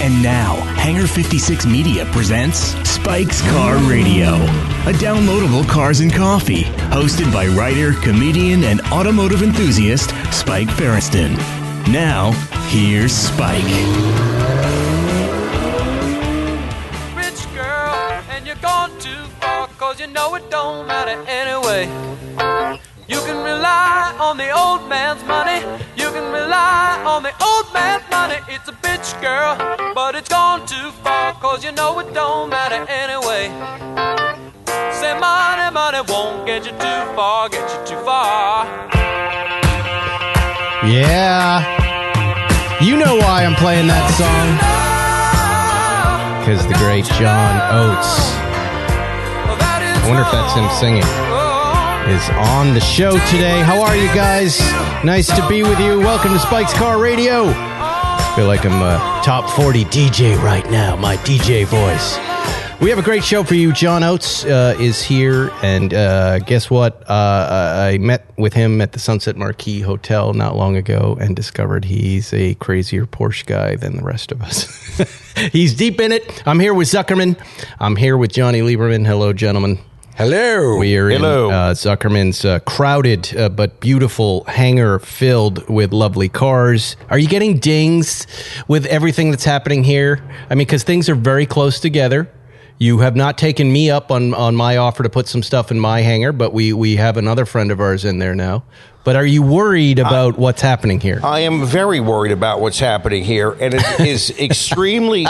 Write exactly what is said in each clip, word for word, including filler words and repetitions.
And now, Hangar fifty-six Media presents Spike's Car Radio, a downloadable Cars and Coffee, hosted by writer, comedian, and automotive enthusiast Spike Ferriston. Now, here's Spike. Rich girl, and you're gone too far, cause you know it don't matter anyway. You can rely on the old man's money, you can rely on the old man's money. It's a bitch, girl, but it's gone too far, cause you know it don't matter anyway. Say money, money won't get you too far, get you too far. Yeah. You know why I'm playing that song. Because the great John Oates, I wonder if that's him singing, is on the show today. How are you guys? Nice to be with you. Welcome to Spike's Car Radio. I feel like I'm a top forty D J right now, my D J voice. We have a great show for you. John Oates uh, is here, and uh, guess what? Uh, I met with him at the Sunset Marquis Hotel not long ago and discovered he's a crazier Porsche guy than the rest of us. He's deep in it. I'm here with Zuckerman. I'm here with Johnny Lieberman. Hello, gentlemen. Hello. We are Hello. in uh, Zuckerman's uh, crowded uh, but beautiful hangar filled with lovely cars. Are you getting dings with everything that's happening here? I mean, because things are very close together. You have not taken me up on, on my offer to put some stuff in my hangar, but we, we have another friend of ours in there now. But are you worried about I, what's happening here? I am very worried about what's happening here, and it is extremely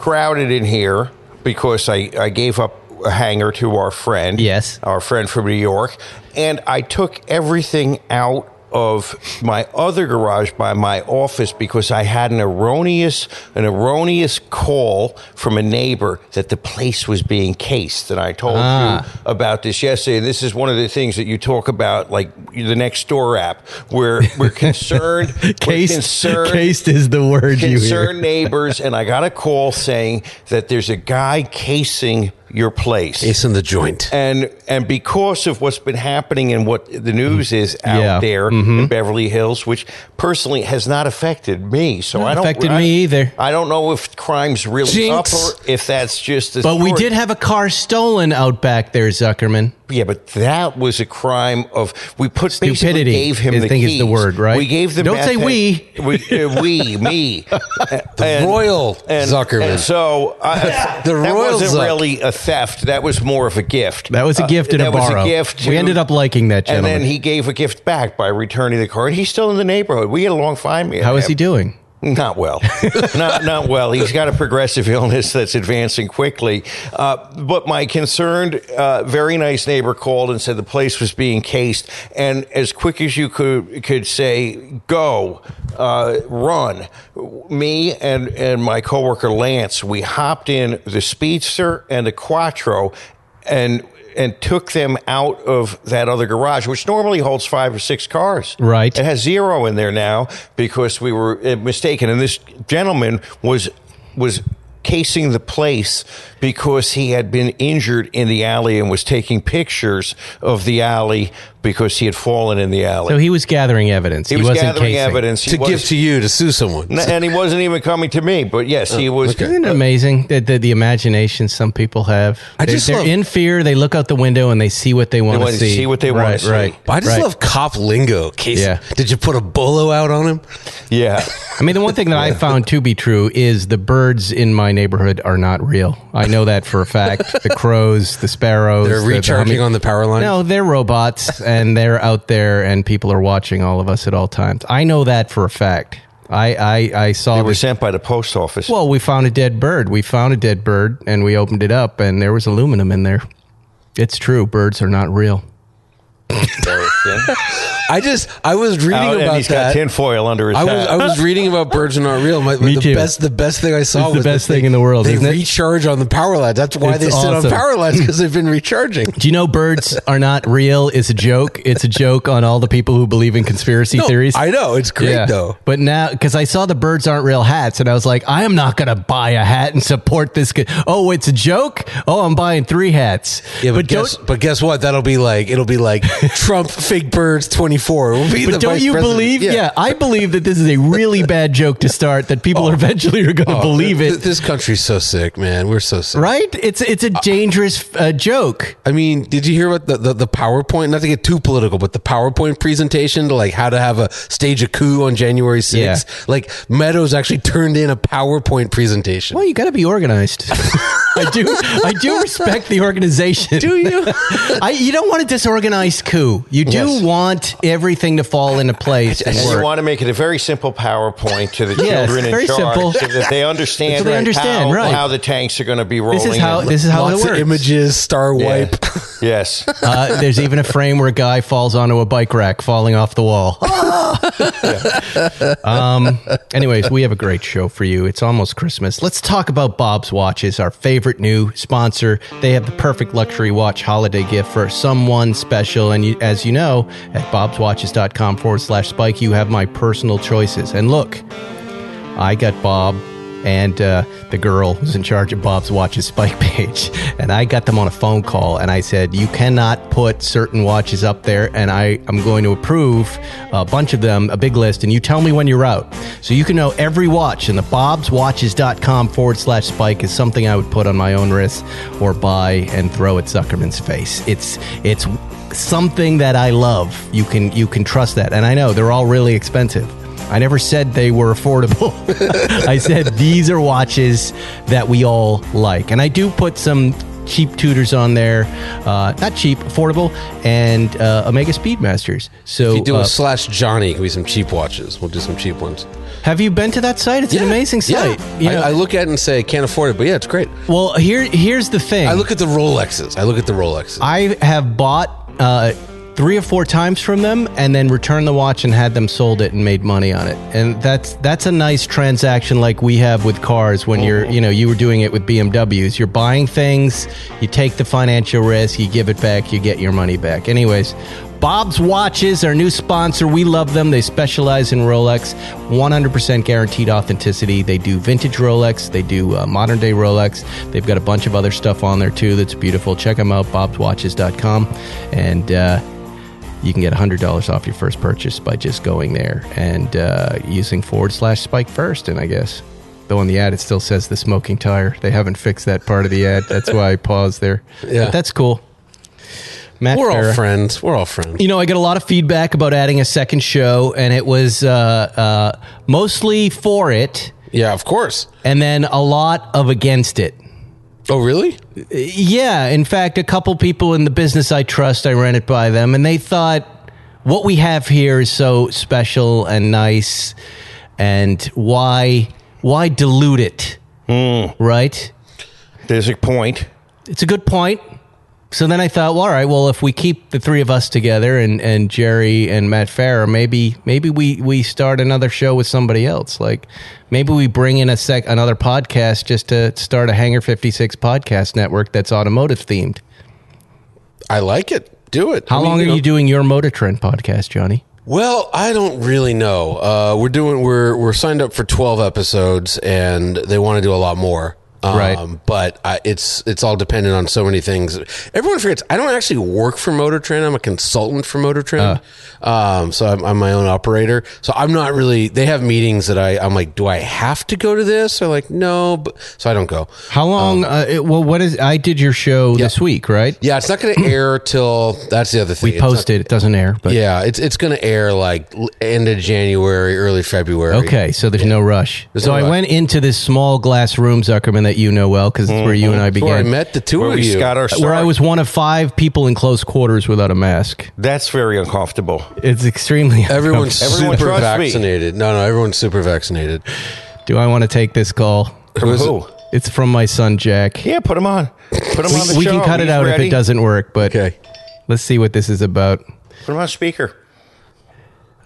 crowded in here because I, I gave up a hangar to our friend. Yes. Our friend from New York. And I took everything out of my other garage by my office because I had an erroneous an erroneous call from a neighbor that the place was being cased. And I told ah. you about this yesterday. This is one of the things that you talk about, like the next door app, where we're concerned. Cased, we're concerned cased is the word you hear. Concerned neighbors. And I got a call saying that there's a guy casing your place. It's in the joint. And and because of what's been happening and what the news is out yeah. there mm-hmm. in Beverly Hills, which personally has not affected me. So not I don't affected I, me either. I don't know if crime's really Jinx. up or if that's just a But story. We did have a car stolen out back there, Zuckerman. Yeah, but that was a crime of we put stupidity. Gave him I the think keys. Is the word, right? We gave them. Don't method, say we. We, uh, we, me, the and, royal and, Zuckerman. And so I, the that royal wasn't Zuck. really a theft. That was more of a gift. That was a gift uh, and a borrow. That was a gift. To, we ended up liking that gentleman, and then he gave a gift back by returning the car. And he's still in the neighborhood. We had a long fight. How is him. he doing? Not well. not not well. He's got a progressive illness that's advancing quickly. Uh, but my concerned, uh, very nice neighbor called and said the place was being cased. And as quick as you could could say, go, uh, run. Me and, and my coworker Lance, we hopped in the Speedster and the Quattro and and took them out of that other garage, which normally holds five or six cars. Right. It has zero in there now because we were mistaken. And this gentleman was was casing the place because he had been injured in the alley and was taking pictures of the alley because he had fallen in the alley. So he was gathering evidence. He, he was wasn't gathering casing. evidence. He to was, give to you, to sue someone. And he wasn't even coming to me, but yes, oh, he was. Okay. Isn't it amazing that the, the imagination some people have? I they, just they're love, in fear. They look out the window and they see what they want to see. see what they right, want to right. see. I just right. love cop lingo. Casey, yeah. Did you put a bolo out on him? Yeah. I mean, the one thing that I found to be true is the birds in my neighborhood are not real. I know that for a fact. The crows, the sparrows. They're recharging the, the, I mean, on the power line? No, they're robots. And they're out there, and people are watching all of us at all times. I know that for a fact. I, I, I saw... They were the, sent by the post office. Well, we found a dead bird. We found a dead bird, and we opened it up, and there was aluminum in there. It's true. Birds are not real. I just... I was reading out, about and he's that. He's got tinfoil under his I hat. Was, I was reading about birds are not real. My, Me the too. Best, the best thing I saw it's was... the best thing they, in the world, They isn't recharge it? on the power lines. That's why it's they awesome. sit on power lines, because they've been recharging. Do you know birds are not real is a joke? It's a joke on all the people who believe in conspiracy no, theories. I know. It's great, yeah. though. But now... Because I saw the birds aren't real hats, and I was like, I am not going to buy a hat and support this. Oh, it's a joke? Oh, I'm buying three hats. Yeah, but, but, guess, but guess what? That'll be like... It'll be like... Trump fake birds twenty-four will be but the don't vice you president. believe yeah. yeah I believe that this is a really bad joke to start that people oh. are eventually are going to oh, believe th- it this country's so sick, man. We're so sick, right? It's it's a dangerous uh, joke. I mean, did you hear about the, the the PowerPoint, not to get too political, but the PowerPoint presentation to like how to have a stage a coup on January sixth? Yeah. Like Meadows actually turned in a PowerPoint presentation. Well, you got to be organized. I do I do respect the organization. Do you? I, you don't want a disorganized coup. You do yes. want everything to fall into place. And you want to make it a very simple PowerPoint to the yes, children in charge simple. so that they understand, so they understand how, right. how the tanks are going to be rolling. This is how, this is how it works. Lots of images, star wipe. Yeah. Yes. Uh, there's even a frame where a guy falls onto a bike rack falling off the wall. yeah. um, anyways, we have a great show for you. It's almost Christmas. Let's talk about Bob's Watches, our favorite new sponsor. They have the perfect luxury watch holiday gift for someone special. And you, as you know, at bobswatches.com forward slash spike, you have my personal choices. And look, I got Bob and uh, the girl who's in charge of Bob's Watches Spike page. And I got them on a phone call and I said, you cannot put certain watches up there. And I, I'm going to approve a bunch of them, a big list. And you tell me when you're out. So you can know every watch. And the bobswatches.com forward slash spike is something I would put on my own wrist or buy and throw at Zuckerman's face. It's, it's something that I love. You can, you can trust that. And I know they're all really expensive. I never said they were affordable. I said these are watches that we all like. And I do put some cheap tutors on there. Uh, not cheap, affordable, and uh, Omega Speedmasters. So if you do uh, a slash Johnny, it could be some cheap watches. We'll do some cheap ones. Have you been to that site? It's yeah, an amazing site. Yeah. You know, I, I look at it and say, can't afford it, but yeah, it's great. Well, here, here's the thing. I look at the Rolexes. I look at the Rolexes. I have bought... Uh, three or four times from them and then returned the watch and had them sold it and made money on it. And that's that's a nice transaction like we have with cars when you're, you know, you were doing it with B M Ws. You're buying things, you take the financial risk, you give it back, you get your money back. Anyways, Bob's Watches, our new sponsor. We love them. They specialize in Rolex, one hundred percent guaranteed authenticity. They do vintage Rolex. They do uh, modern day Rolex. They've got a bunch of other stuff on there too that's beautiful. Check them out, bobs watches dot com. And, uh, you can get one hundred dollars off your first purchase by just going there and uh, using forward slash spike first, and I guess. Though on the ad, it still says the smoking tire. They haven't fixed that part of the ad. That's why I paused there. Yeah. But that's cool. Matt We're Farah. all friends. We're all friends. You know, I got a lot of feedback about adding a second show, and it was uh, uh, mostly for it. Yeah, of course. And then a lot of against it. Oh, really? Yeah. In fact, a couple people in the business I trust, I ran it by them, and they thought what we have here is so special and nice, and why why dilute it? Mm. Right? There's a point. It's a good point. So then I thought, well, all right, well, if we keep the three of us together and, and Jerry and Matt Farah, maybe maybe we, we start another show with somebody else. Like maybe we bring in a sec another podcast just to start a Hangar fifty-six podcast network that's automotive themed. I like it. Do it. How I mean, long you are know. you doing your Motor Trend podcast, Johnny? Well, I don't really know. Uh, we're doing we're we're signed up for twelve episodes, and they want to do a lot more. Um, right. But I, it's it's all dependent on so many things. Everyone forgets, I don't actually work for Motor Trend. I'm a consultant for Motor Trend. Uh, um, so I'm, I'm my own operator. So I'm not really, they have meetings that I, I'm like, do I have to go to this? They're like, no. But, so I don't go. How long? Um, uh, it, well, what is, I did your show yeah. this week, right? Yeah, it's not going to air till, that's the other thing. We posted, not, it doesn't air. But yeah, it's it's going to air like end of January, early February. Okay, so there's yeah. no rush. There's so no I rush. went into this small glass room, Zuckerman, that you know well, because it's mm-hmm. where you and I began. Where I met the two where of you. Got our where I was one of five people in close quarters without a mask. That's very uncomfortable. It's extremely everyone's uncomfortable. Everyone's super vaccinated. Me. No, no, everyone's super vaccinated. Do I want to take this call? From who? It's from my son, Jack. Yeah, put him on. Put him we, on the we show. We can cut He's it out ready. if it doesn't work, but okay. Let's see what this is about. Put him on speaker.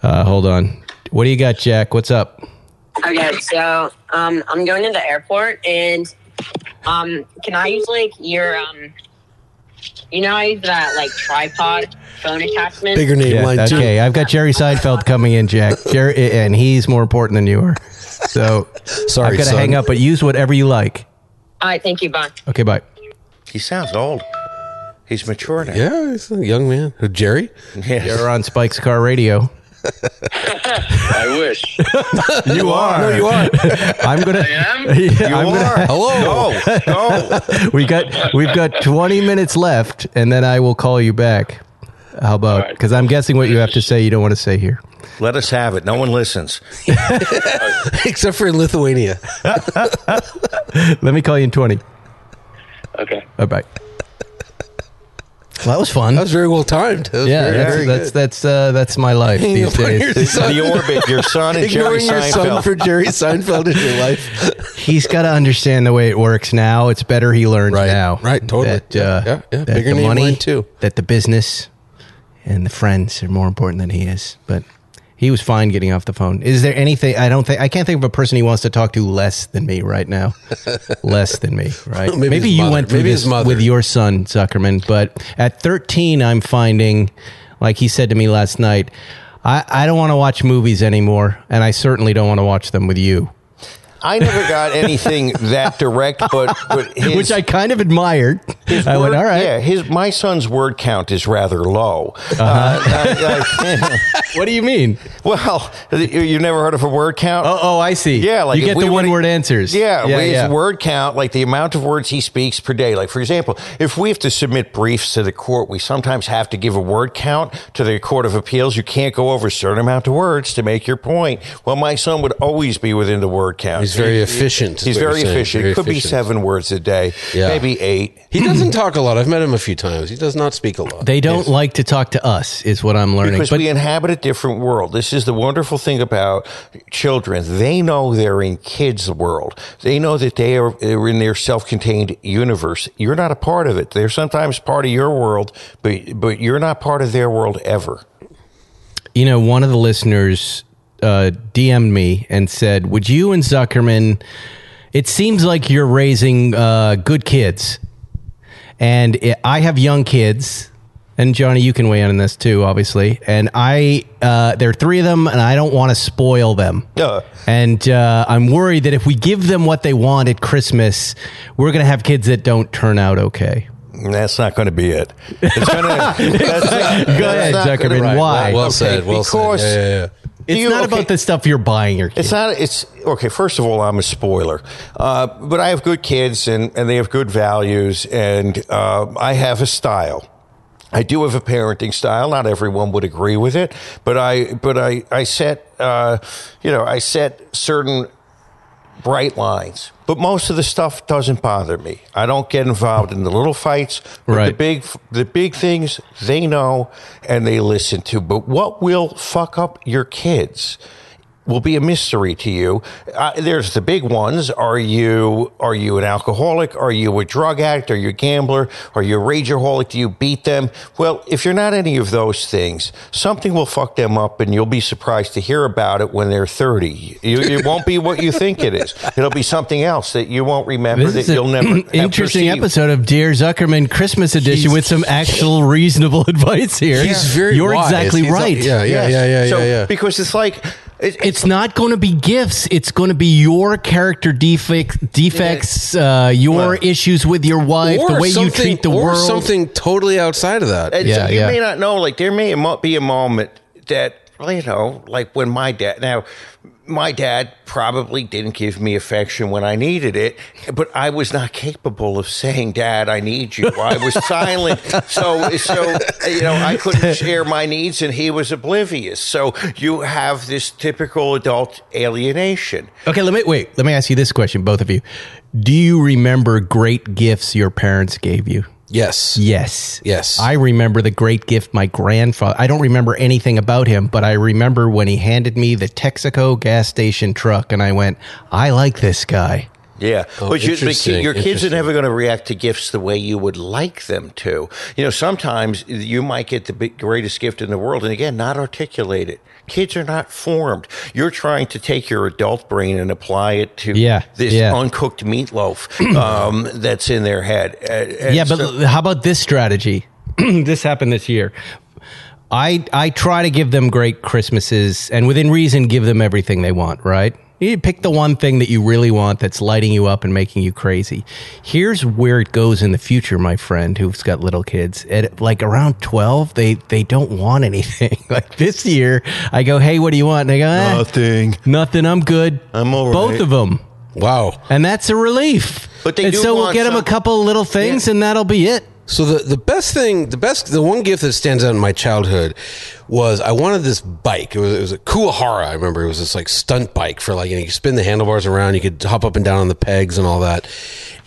Uh, hold on. What do you got, Jack? What's up? Okay, so um, I'm going to the airport, and um, can I use, like, your, um, you know, I use that, like, tripod phone attachment? Bigger name yeah, line, okay. too. Okay, I've got Jerry Seinfeld coming in, Jack, Jerry, and he's more important than you are. So sorry, I've got to son. hang up, but use whatever you like. All right, thank you, bye. Okay, bye. He sounds old. He's mature now. Yeah, he's a young man. Jerry? Yes. You're on Spike's Car Radio. I wish. You are. No, you are. I'm gonna. I am. Yeah, you I'm are. Gonna, Hello. No. No. we got. We've got twenty minutes left, and then I will call you back. How about? Because right. I'm guessing what you have to say you don't want to say here. Let us have it. No one listens, except for in Lithuania. Let me call you in twenty. Okay. Bye bye. Well, that was fun. That was very well timed. That was yeah, very, that's very that's that's, uh, that's my life Hanging these days. The orbit, your son, and Jerry Seinfeld. Ignoring your son for Jerry Seinfeld in your life. He's got to understand the way it works now. It's better he learns right. now. Right, totally. That, yeah, uh, yeah, yeah. That bigger the money, too. That the business and the friends are more important than he is. But he was fine getting off the phone. Is there anything? I don't think I can't think of a person he wants to talk to less than me right now. Less than me, right? Maybe, Maybe you mother. went through Maybe this with your son, Zuckerman. But at thirteen, I'm finding, like he said to me last night, I, I don't want to watch movies anymore, and I certainly don't want to watch them with you. I never got anything that direct, but, but his, which I kind of admired. His I word, went, all right. Yeah, his my son's word count is rather low. Uh-huh. Uh, I, I, what do you mean? Well, you never heard of a word count? Oh, oh I see. Yeah, like you get the one word answers. Yeah, yeah, his yeah. word count, like the amount of words he speaks per day. Like for example, if we have to submit briefs to the court, we sometimes have to give a word count to the Court of Appeals. You can't go over a certain amount of words to make your point. Well, my son would always be within the word count. He's Very efficient. He's very efficient. It could be seven words a day, yeah. maybe eight. He doesn't talk a lot. I've met him a few times. He does not speak a lot. They don't yes. like to talk to us, is what I'm learning. Because but we inhabit a different world. This is the wonderful thing about children. They know they're in kids' world. They know that they are they're in their self-contained universe. You're not a part of it. They're sometimes part of your world, but but you're not part of their world ever. You know, one of the listeners Uh, D M'd me and said, would you and Zuckerman, it seems like you're raising uh, good kids. And it, I have young kids, and Johnny, you can weigh in on this too, obviously. And I, uh, there are three of them, and I don't want to spoil them. Uh. And uh, I'm worried that if we give them what they want at Christmas, we're going to have kids that don't turn out okay. That's not going to be it. It's gonna, that's not, Go ahead, Zuckerman. Right. Why? Well, well okay, said. Well because said. Yeah, yeah, yeah. It's you, not okay, about the stuff you're buying your kids. It's not. It's okay. First of all, I'm a spoiler, uh, but I have good kids and, and they have good values, and uh, I have a style. I do have a parenting style. Not everyone would agree with it, but I but I I set uh, you know I set certain bright lines. But most of the stuff doesn't bother me. I don't get involved in the little fights. But right. The big, the big things they know and they listen to. But what will fuck up your kids will be a mystery to you. Uh, there's the big ones. Are you are you an alcoholic? Are you a drug addict? Are you a gambler? Are you a rageaholic? Do you beat them? Well, if you're not any of those things, something will fuck them up, and you'll be surprised to hear about it when they're thirty. You, it won't be what you think it is. It'll be something else that you won't remember, this that you'll never interesting perceived. Episode of Dear Zuckerman Christmas edition Jeez. with some actual reasonable advice here. He's yeah. very You're wise. exactly He's right. A, yeah, yeah, yes. yeah, yeah, yeah, so, yeah, yeah. Because it's like... It's not going to be gifts. It's going to be your character defect, defects, uh, your yeah. issues with your wife, or the way you treat the or world. Or something totally outside of that. It's, yeah, you yeah. may not know. Like, there may be a moment that, you know, like when my dad... Now, my dad probably didn't give me affection when I needed it, but I was not capable of saying, Dad, I need you. I was silent. So, so you know, I couldn't share my needs, and he was oblivious. So you have this typical adult alienation. Okay, let me wait. Let me ask you this question, both of you. Do you remember great gifts your parents gave you? Yes. Yes. Yes. I remember the great gift my grandfather... I don't remember anything about him, but I remember when he handed me the Texaco gas station truck, and I went, I like this guy. Yeah. Oh, but you, your kids are never going to react to gifts the way you would like them to. You know, sometimes you might get the big, greatest gift in the world, and again, not articulate it. Kids are not formed. You're trying to take your adult brain and apply it to yeah, this yeah. uncooked meatloaf um, that's in their head. And yeah, but so- how about this strategy? This happened this year. I I try to give them great Christmases and within reason give them everything they want, right? You pick the one thing that you really want that's lighting you up and making you crazy. Here's where it goes in the future, my friend who's got little kids. At like around twelve, they, they don't want anything. Like this year, I go, hey, what do you want? And they go, eh, nothing. Nothing, I'm good. I'm all right. Both of them. Wow. And that's a relief. But they and do so want we'll get them something. A couple little things, yeah. and that'll be it. So the, the best thing, the best, the one gift that stands out in my childhood was I wanted this bike. It was, it was a Kuwahara. I remember it was this like stunt bike for like, you know, you could spin the handlebars around, you could hop up and down on the pegs and all that.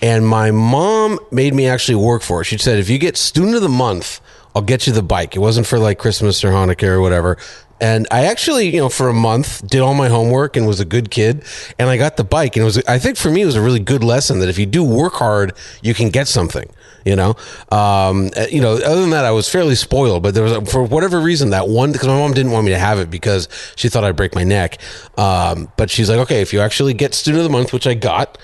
And my mom made me actually work for it. She said, if you get student of the month, I'll get you the bike. It wasn't for like Christmas or Hanukkah or whatever. And I actually, you know, for a month, did all my homework and was a good kid. And I got the bike. And it was, I think for me, it was a really good lesson that if you do work hard, you can get something, you know. Um, you know, other than that, I was fairly spoiled. But there was, a, for whatever reason, that one, because my mom didn't want me to have it because she thought I'd break my neck. Um, but she's like, okay, if you actually get student of the month, which I got.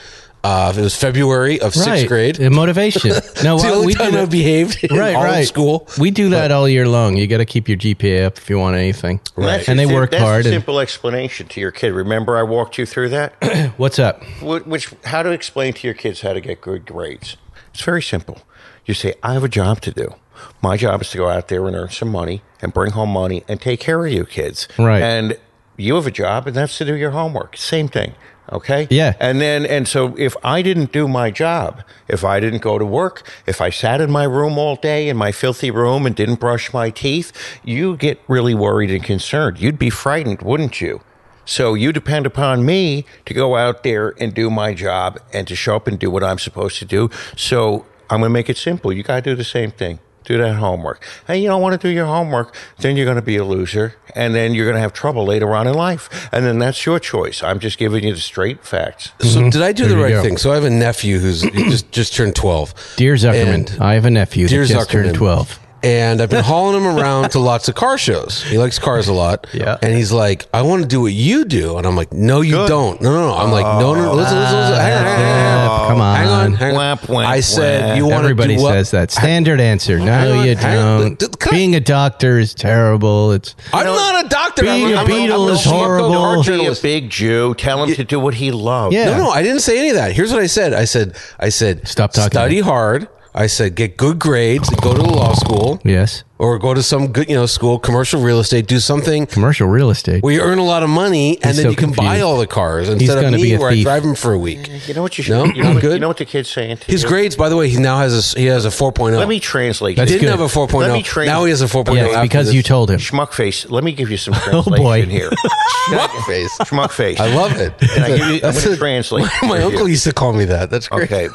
Uh, it was February of sixth right. grade. The motivation. No, the only we time I behaved in right, all right. school. We do that but. all year long. You got to keep your G P A up if you want anything. Right. And they sim- work that's hard. That's a simple explanation to your kid. Remember, I walked you through that. What's up? Which how to explain to your kids how to get good grades? It's very simple. You say, I have a job to do. My job is to go out there and earn some money and bring home money and take care of you kids. Right. And you have a job, and that's to do your homework. Same thing. Okay. Yeah. And then, and so if I didn't do my job, if I didn't go to work, if I sat in my room all day in my filthy room and didn't brush my teeth, you get really worried and concerned. You'd be frightened, wouldn't you? So you depend upon me to go out there and do my job and to show up and do what I'm supposed to do. So I'm going to make it simple. You got to do the same thing. Do that homework. And you don't want to do your homework, then you're going to be a loser, and then you're going to have trouble later on in life. And then that's your choice. I'm just giving you the straight facts. So mm-hmm. did I do there the right go. thing? So I have a nephew who's just, just turned twelve. Dear Zuckerman, I have a nephew who just Zuckerman. turned twelve. And I've been hauling him around to lots of car shows. He likes cars a lot. Yeah. And he's like, I want to do what you do. And I'm like, no, you Good. don't. No, no, no. I'm like, no, no, no. Listen, listen, listen. Hang on, hang on. Come on. Hang on, hang on. Wamp, wamp, I said, wamp. You want Everybody to do what? Everybody says that. Standard answer. No, on, you don't. Being a doctor is terrible. It's I'm you know, not a doctor. Being I'm, a beetle is horrible. Be a big Jew. Tell him it, to do what he loves. Yeah. No, no, I didn't say any of that. Here's what I said. I said, I said, Stop talking. study hard. I said, get good grades, go to the law school. Yes. Or go to some good, you know, school, commercial real estate, do something. Commercial real estate. Where you earn a lot of money and He's then so you can confused. buy all the cars instead of me where thief. I drive them for a week. You know what you should no? you know good? You know what the kid's saying to His you? grades, by the way, he now has a, he has a four point oh. Let me translate. He didn't good. have a four point oh. Now he has a four point oh. Yeah, after because this. You told him. Schmuckface, let me give you some translation oh boy. here. Schmuckface. Schmuckface. I love it. And I give you, I'm going to translate. My uncle used to call me that. That's great. Okay.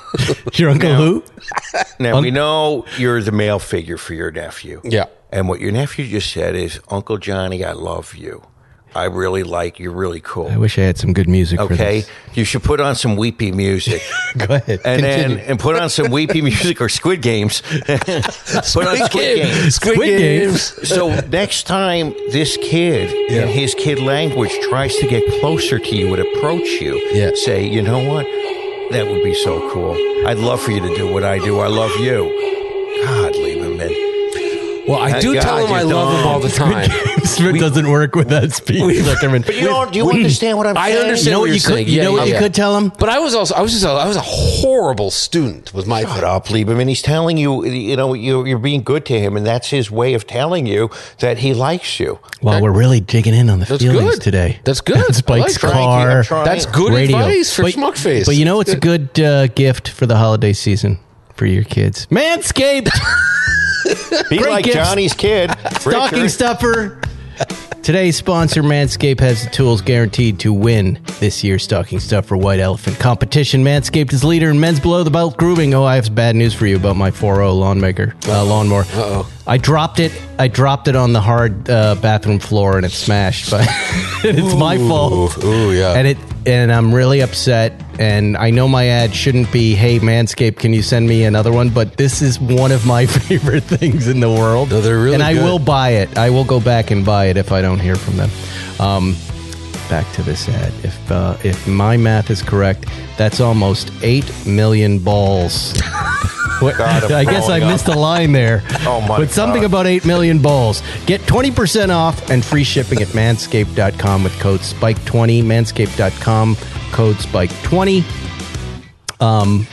Your uncle who? Now, we know you're the male figure for your nephew. Yeah. And what your nephew just said is, Uncle Johnny, I love you. I really like you. Really cool. I wish I had some good music okay. for this. Okay. You should put on some weepy music. Go ahead. And continue. then and put on some weepy music or Squid Games. put Squid on Squid Games. Games. Squid, Squid Games. Games. So next time this kid yeah. in his kid language tries to get closer to you and approach you, yeah. say, you know what? That would be so cool. I'd love for you to do what I do. I love you. God, Lieberman. Well, I do God, tell him I dumb. love him all the time. Smith we, doesn't work with that speech. We, Zuckerman. But you don't. Do you we, understand what I'm saying? I understand you know what, what you're saying. Could, you yeah, know what yeah. you could tell him. But I was also. I was just. A, I was a horrible student with my. Shut up, Lieberman. He's telling you. You know, you're, you're being good to him, and that's his way of telling you that he likes you. Well, that, we're really digging in on the feelings good. today. That's good. That's Bike's like car. That's good radio. advice for but, Schmuckface. But you know, it's a good uh, gift for the holiday season for your kids. Manscaped. Be Great like gifts. Johnny's kid. Stocking Richard. Stuffer. Today's sponsor, Manscaped, has the tools guaranteed to win this year's Stocking Stuffer White Elephant competition. Manscaped is leader in men's below-the-belt grooming. Oh, I have bad news for you about my four oh lawnmaker, uh, lawnmower. Uh-oh. I dropped it. I dropped it on the hard uh, bathroom floor, and it smashed. But it's ooh, my fault. Ooh, yeah. And it and I'm really upset. And I know my ad shouldn't be, "Hey, Manscaped, can you send me another one?" But this is one of my favorite things in the world. No, they're really and I good. will buy it. I will go back and buy it if I don't hear from them. Um, back to this ad. If uh, if my math is correct, that's almost eight million balls. What, God, I guess I up. missed a line there. Oh my But something God. about eight million balls. Get twenty percent off and free shipping at manscaped dot com with code spike twenty. manscaped dot com, code spike twenty. Um,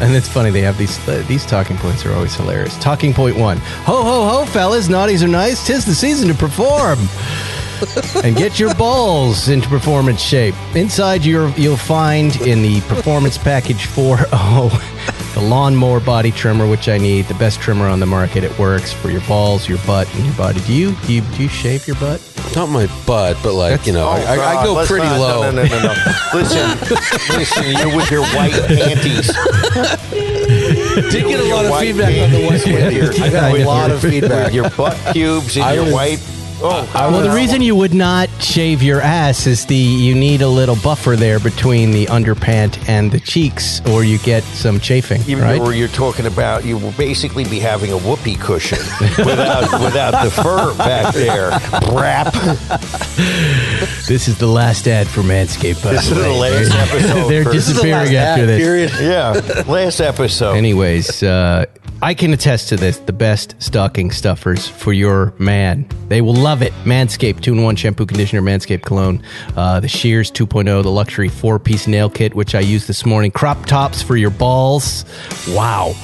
and it's funny, they have these uh, these talking points are always hilarious. Talking point one. Ho, ho, ho, fellas. Naughties are nice. Tis the season to perform. And get your balls into performance shape. Inside, your, you'll find in the Performance Package four oh the lawnmower body trimmer, which I need. The best trimmer on the market. It works for your balls, your butt, and your body. Do you do you, do you shave your butt? Not my butt, but like, that's, you know, oh I, God, I go pretty not, low. No, no, no, no, no. Listen, listen, you're with your white panties. Did get a lot of feedback on the white panties. I got a lot of feedback. Your butt pubes and I your was, white Oh, well, the reason you would not shave your ass is the you need a little buffer there between the underpant and the cheeks, or you get some chafing. Even right? Or you're talking about you will basically be having a whoopee cushion without without the fur back there. Brap. This is the last ad for Manscaped. By this the is way. the last episode. They're for, disappearing this the after ad, this. Period. Yeah, last episode. Anyways, uh, I can attest to this: the best stocking stuffers for your man. They will love. Love it. Manscaped two in one shampoo, conditioner, Manscaped cologne, uh, the shears two point oh, the luxury four-piece nail kit, which I used this morning, crop tops for your balls. Wow.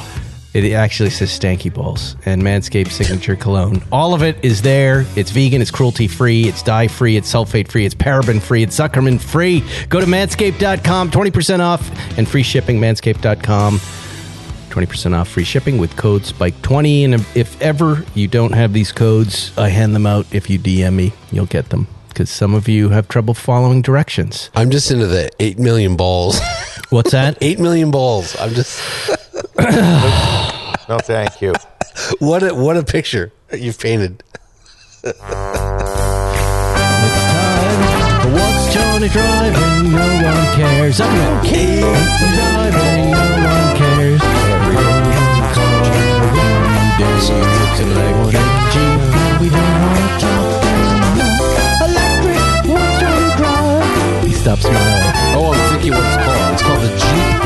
It actually says stanky balls, and Manscaped signature cologne. All of it is there. It's vegan. It's cruelty-free. It's dye-free. It's sulfate-free. It's paraben-free. It's Zuckerman-free. Go to manscaped dot com, twenty percent off, and free shipping, manscaped dot com. twenty percent off free shipping with code spike twenty. And if ever you don't have these codes, I hand them out. If you D M me, you'll get them, because some of you have trouble following directions. I'm just into the eight million balls. What's that? eight million balls. I'm just... No, thank you. What a, what a picture you've painted. It's time for What's Tony Driving? No one cares. I don't care. Driving, no one cares. She looks like one Jeep. We don't want to electric one. He stops smiling. Oh, I'm thinking what it's called. It's called the Jeep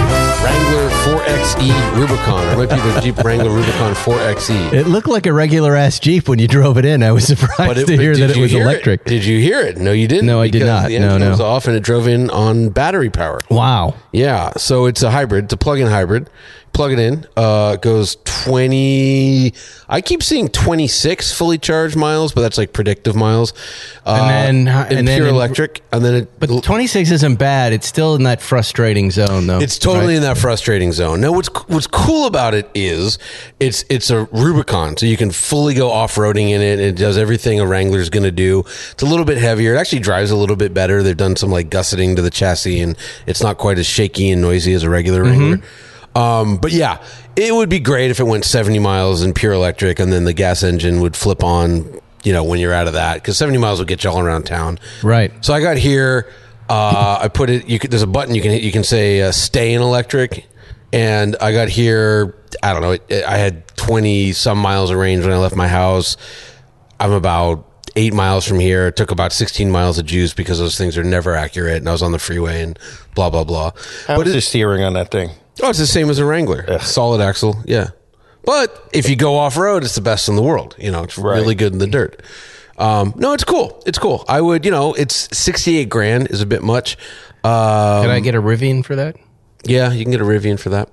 Wrangler four X E Rubicon. It might be the Jeep Wrangler Rubicon four X E. It looked like a regular ass Jeep when you drove it in. I was surprised it, to hear that it was electric. It? Did you hear it? No, you didn't. No, I did not. The engine no, no. was off and it drove in on battery power. Wow. Yeah. So it's a hybrid. It's a plug-in hybrid. Plug it in. Uh, it goes twenty. I keep seeing twenty-six fully charged miles, but that's like predictive miles. Uh, and then and, and pure then, electric, and then it. But twenty-six isn't bad. It's still in that frustrating zone, though. It's totally right? in that frustrating zone. Now, what's what's cool about it is it's it's a Rubicon, so you can fully go off roading in it. It does everything a Wrangler's going to do. It's a little bit heavier. It actually drives a little bit better. They've done some like gusseting to the chassis, and it's not quite as shaky and noisy as a regular Wrangler. Mm-hmm. Um, but yeah, it would be great if it went seventy miles in pure electric, and then the gas engine would flip on, you know, when you're out of that, because seventy miles would get you all around town. Right. So I got here, uh, I put it, you could, there's a button you can hit, you can say, uh, stay in electric. And I got here, I don't know, it, it, I had twenty some miles of range when I left my house. I'm about eight miles from here. It took about sixteen miles of juice because those things are never accurate. And I was on the freeway and blah, blah, blah. How was the steering on that thing? Oh, it's the same as a Wrangler. Yeah. Solid axle. Yeah. But if you go off-road, it's the best in the world. You know, it's right. really good in the dirt. Um, no, it's cool. It's cool. I would, you know, it's sixty-eight grand is a bit much. Um, Could I get a Rivian for that? Yeah, you can get a Rivian for that.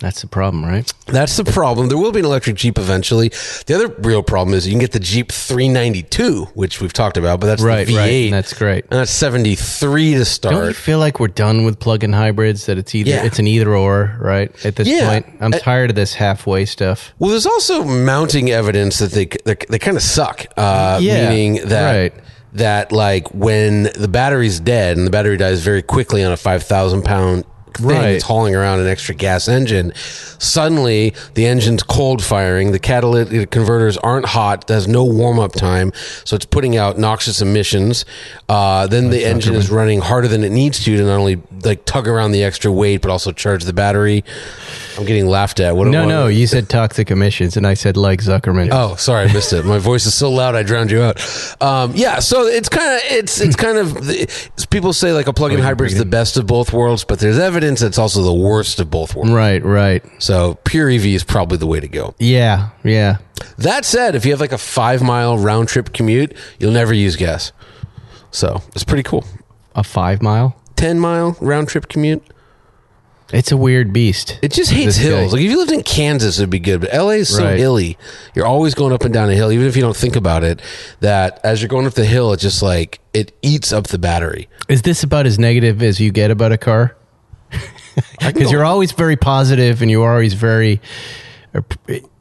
That's the problem, right? That's the problem. There will be an electric Jeep eventually. The other real problem is you can get the Jeep three ninety-two, which we've talked about, but that's right, the V eight. Right. That's great. And that's seventy-three to start. Don't you feel like we're done with plug-in hybrids, that it's either yeah. it's an either or, right? At this yeah. point, I'm tired of this halfway stuff. Well, there's also mounting evidence that they they, they kind of suck, uh, yeah, meaning that... Right. That like when the battery's dead and the battery dies very quickly on a five thousand pound thing right. that's hauling around an extra gas engine, suddenly the engine's cold firing, the catalytic converters aren't hot, there's no warm-up time, so it's putting out noxious emissions. Uh, then that's the engine is running harder than it needs to to not only like tug around the extra weight, but also charge the battery. I'm getting laughed at. What? No, no, you said toxic emissions, and I said like Zuckerman. Oh, sorry, I missed it. My voice is so loud, I drowned you out. Um, yeah, so it's kind of it's it's kind of it's, people say like a plug-in hybrid is the best of both worlds, but there's evidence it's also the worst of both worlds. Right, right. So pure E V is probably the way to go. Yeah, yeah. That said, if you have like a five mile round trip commute, you'll never use gas. So it's pretty cool. A five mile, ten mile round trip commute. It's a weird beast. It just hates hills. Guy. Like if you lived in Kansas, it'd be good. But L A is so right. hilly. You're always going up and down a hill, even if you don't think about it, that as you're going up the hill, it just like, it eats up the battery. Is this about as negative as you get about a car? Because you're always very positive and you're always very...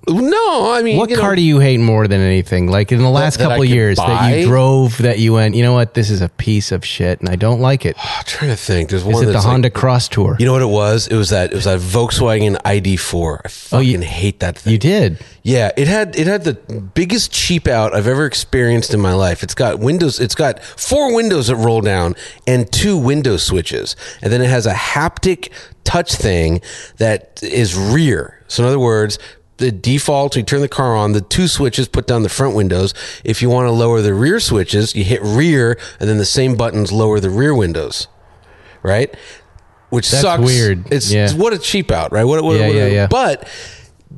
No, I mean... What car know, do you hate more than anything? Like in the last that, couple that of years buy? That you drove, that you went, you know what, this is a piece of shit and I don't like it. Oh, I'm trying to think. There's one. Is it the Honda like, Cross Tour? You know what it was? It was that It was that Volkswagen I D four. I fucking oh, you, hate that thing. You did? Yeah. It had it had the biggest cheap out I've ever experienced in my life. It's got windows. It's got four windows that roll down and two window switches. And then it has a haptic touch thing that is rear. So in other words... The default, you turn the car on, the two switches put down the front windows. If you want to lower the rear switches, you hit rear, and then the same buttons lower the rear windows, right? Which That's sucks. Weird. It's, yeah. it's what a cheap out, right? What, what, yeah, what, yeah, yeah. But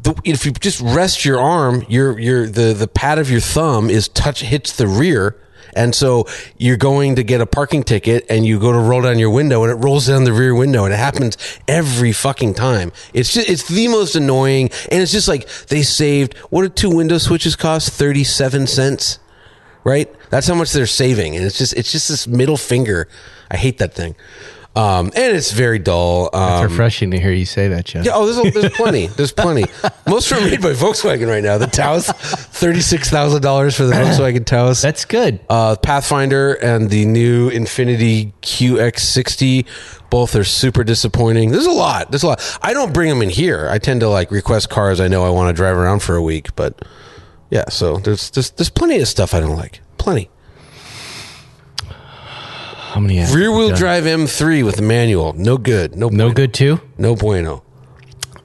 the, if you just rest your arm, your your the the pad of your thumb is touch hits the rear. And so you're going to get a parking ticket and you go to roll down your window and it rolls down the rear window and it happens every fucking time. It's just, it's the most annoying. And it's just like they saved, what did two window switches cost? thirty-seven cents, right? That's how much they're saving. And it's just, it's just this middle finger. I hate that thing. Um, and it's very dull. Um, it's refreshing to hear you say that, John. Yeah, oh, there's, there's plenty. There's plenty. Most are made by Volkswagen right now. The Taos, thirty-six thousand dollars for the Volkswagen Taos. That's good. Uh, Pathfinder and the new Infiniti Q X sixty, both are super disappointing. There's a lot. There's a lot. I don't bring them in here. I tend to like request cars I know I want to drive around for a week. But yeah, so there's there's, there's plenty of stuff I don't like. Plenty. Rear wheel drive M three with a manual. No good. No bueno. No good too? No bueno.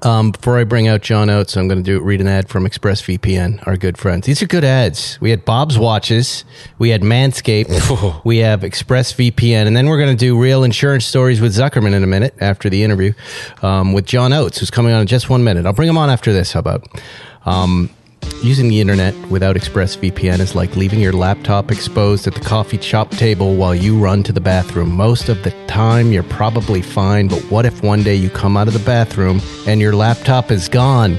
Um, before I bring out John Oates, I'm going to do read an ad from ExpressVPN, our good friends. These are good ads. We had Bob's Watches. We had Manscaped. We have ExpressVPN. And then we're going to do real insurance stories with Zuckerman in a minute after the interview um, with John Oates, who's coming on in just one minute. I'll bring him on after this. How about... Um, Using the internet without ExpressVPN is like leaving your laptop exposed at the coffee shop table while you run to the bathroom. Most of the time, you're probably fine, but what if one day you come out of the bathroom and your laptop is gone?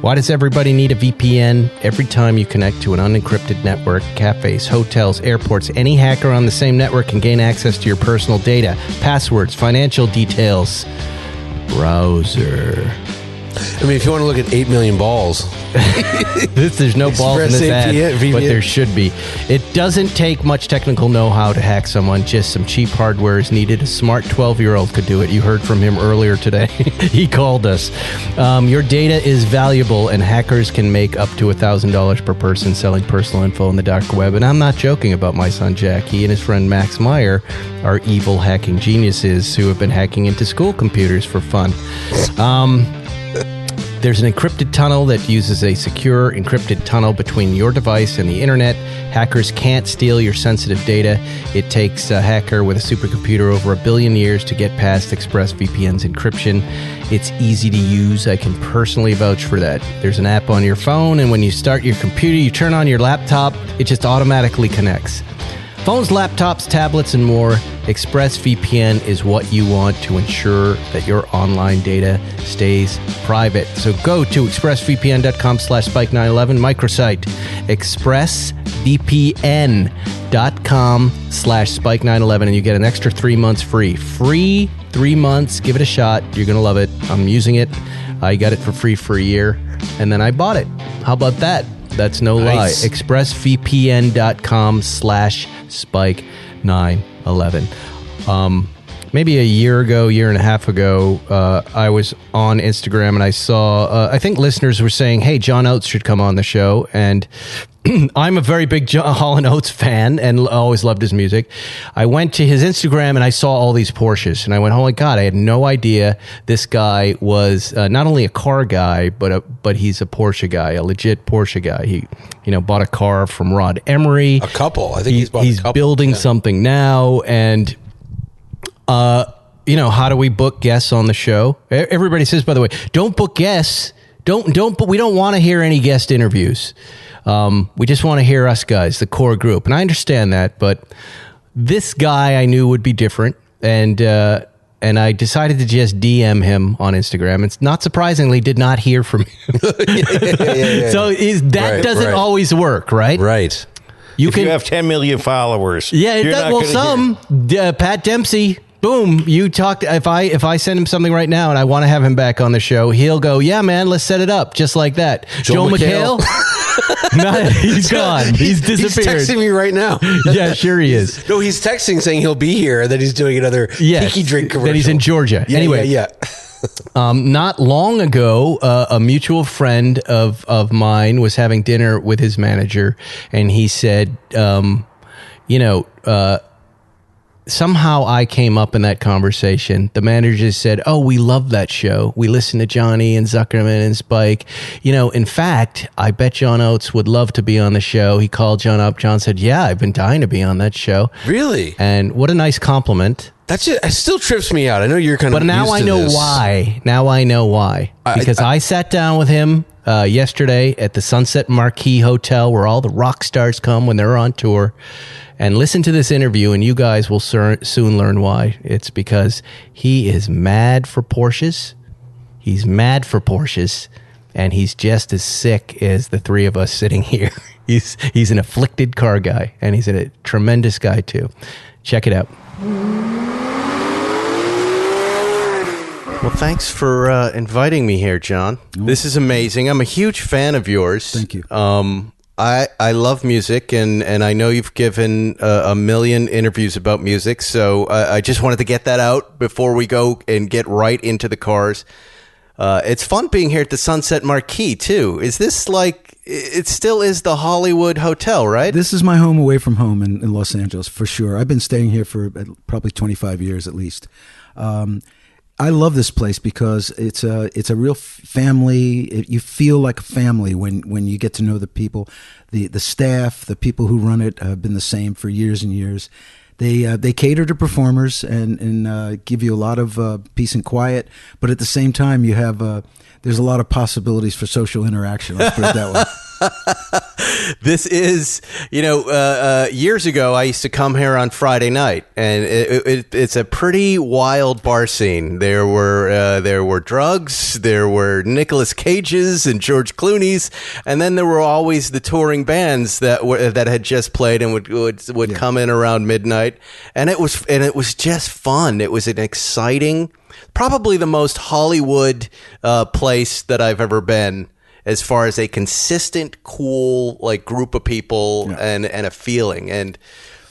Why does everybody need a V P N? Every time you connect to an unencrypted network, cafes, hotels, airports, any hacker on the same network can gain access to your personal data, passwords, financial details. Browser... I mean, if you want to look at eight million balls. this, there's no balls in this ad, but there should be. It doesn't take much technical know-how to hack someone. Just some cheap hardware is needed. A smart twelve-year-old could do it. You heard from him earlier today. He called us. Um, your data is valuable, and hackers can make up to one thousand dollars per person selling personal info on the dark web. And I'm not joking about my son, Jack. He and his friend Max Meyer are evil hacking geniuses who have been hacking into school computers for fun. Um... There's an encrypted tunnel that uses a secure encrypted tunnel between your device and the internet. Hackers can't steal your sensitive data. It takes a hacker with a supercomputer over a billion years to get past ExpressVPN's encryption. It's easy to use. I can personally vouch for that. There's an app on your phone, and when you start your computer, you turn on your laptop, it just automatically connects. Phones, laptops, tablets, and more. ExpressVPN is what you want to ensure that your online data stays private. So go to expressvpn dot com slash spike nine eleven microsite. expressvpn dot com slash spike nine eleven, and you get an extra three months free. Free three months. Give it a shot. You're going to love it. I'm using it. I got it for free for a year, and then I bought it. How about that? That's no nice. Lie. expressvpn dot com slash spike nine eleven. Um, maybe a year ago, year and a half ago, uh, I was on Instagram and I saw, uh, I think listeners were saying, hey, John Oates should come on the show. And I'm a very big John, Hall and Oates fan and always loved his music. I went to his Instagram and I saw all these Porsches and I went, oh my God, I had no idea this guy was uh, not only a car guy, but a, but he's a Porsche guy, a legit Porsche guy. He, you know, bought a car from Rod Emery. A couple. I think he, he's bought he's a couple. building yeah. something now. And, uh, you know, how do we book guests on the show? Everybody says, by the way, don't book guests. Don't, don't, but we don't want to hear any guest interviews. Um, we just want to hear us guys, the core group. And I understand that, but this guy I knew would be different. And, uh, and I decided to just D M him on Instagram. It's not surprisingly did not hear from him. yeah, yeah, yeah. So is, that right, doesn't right. always work, right? Right. You if can you have ten million followers. Yeah. You're that, not well, some uh, Pat Dempsey, boom, you talked. If I, if I send him something right now and I want to have him back on the show, he'll go, yeah, man, let's set it up. Just like that. Joel, Joel McHale. McHale? Not, he's gone. He's disappeared. He's texting me right now. Yeah, sure he is. No, he's texting saying he'll be here and that he's doing another yes, Tiki Drink commercial. That he's in Georgia. Yeah, anyway, yeah. yeah. um, not long ago, uh, a mutual friend of, of mine was having dinner with his manager and he said, um, you know, uh, somehow I came up in that conversation. The manager just said, oh, we love that show. We listen to Johnny and Zuckerman and Spike. You know, in fact, I bet John Oates would love to be on the show. He called John up. John said, yeah, I've been dying to be on that show. Really? And what a nice compliment. That's it. It still trips me out. I know you're kind of used to this. But now I know why. Now I know why. Because I, I, I sat down with him uh, yesterday at the Sunset Marquis Hotel where all the rock stars come when they're on tour. And listen to this interview, and you guys will ser- soon learn why. It's because he is mad for Porsches. He's mad for Porsches, and he's just as sick as the three of us sitting here. he's he's an afflicted car guy, and he's a tremendous guy, too. Check it out. Well, thanks for uh, inviting me here, John. Mm-hmm. This is amazing. I'm a huge fan of yours. Thank you. Um I, I love music, and, and I know you've given uh, a million interviews about music, so I, I just wanted to get that out before we go and get right into the cars. Uh, it's fun being here at the Sunset Marquis, too. Is this like, it still is the Hollywood Hotel, right? This is my home away from home in, in Los Angeles, for sure. I've been staying here for probably twenty-five years at least. Um, I love this place because it's a it's a real family. It, you feel like a family when, when you get to know the people, the the staff, the people who run it have been the same for years and years. They uh, they cater to performers and and uh, give you a lot of uh, peace and quiet, but at the same time you have uh, there's a lot of possibilities for social interaction. Let's put it that way. This is, you know, uh, uh, years ago, I used to come here on Friday night, and it, it, it's a pretty wild bar scene. There were uh, there were drugs, there were Nicolas Cages and George Clooney's, and then there were always the touring bands that were that had just played and would would, would yeah. come in around midnight, and it was and it was just fun. It was an exciting, probably the most Hollywood uh, place that I've ever been. As far as a consistent, cool, like group of people yeah. and, and a feeling. And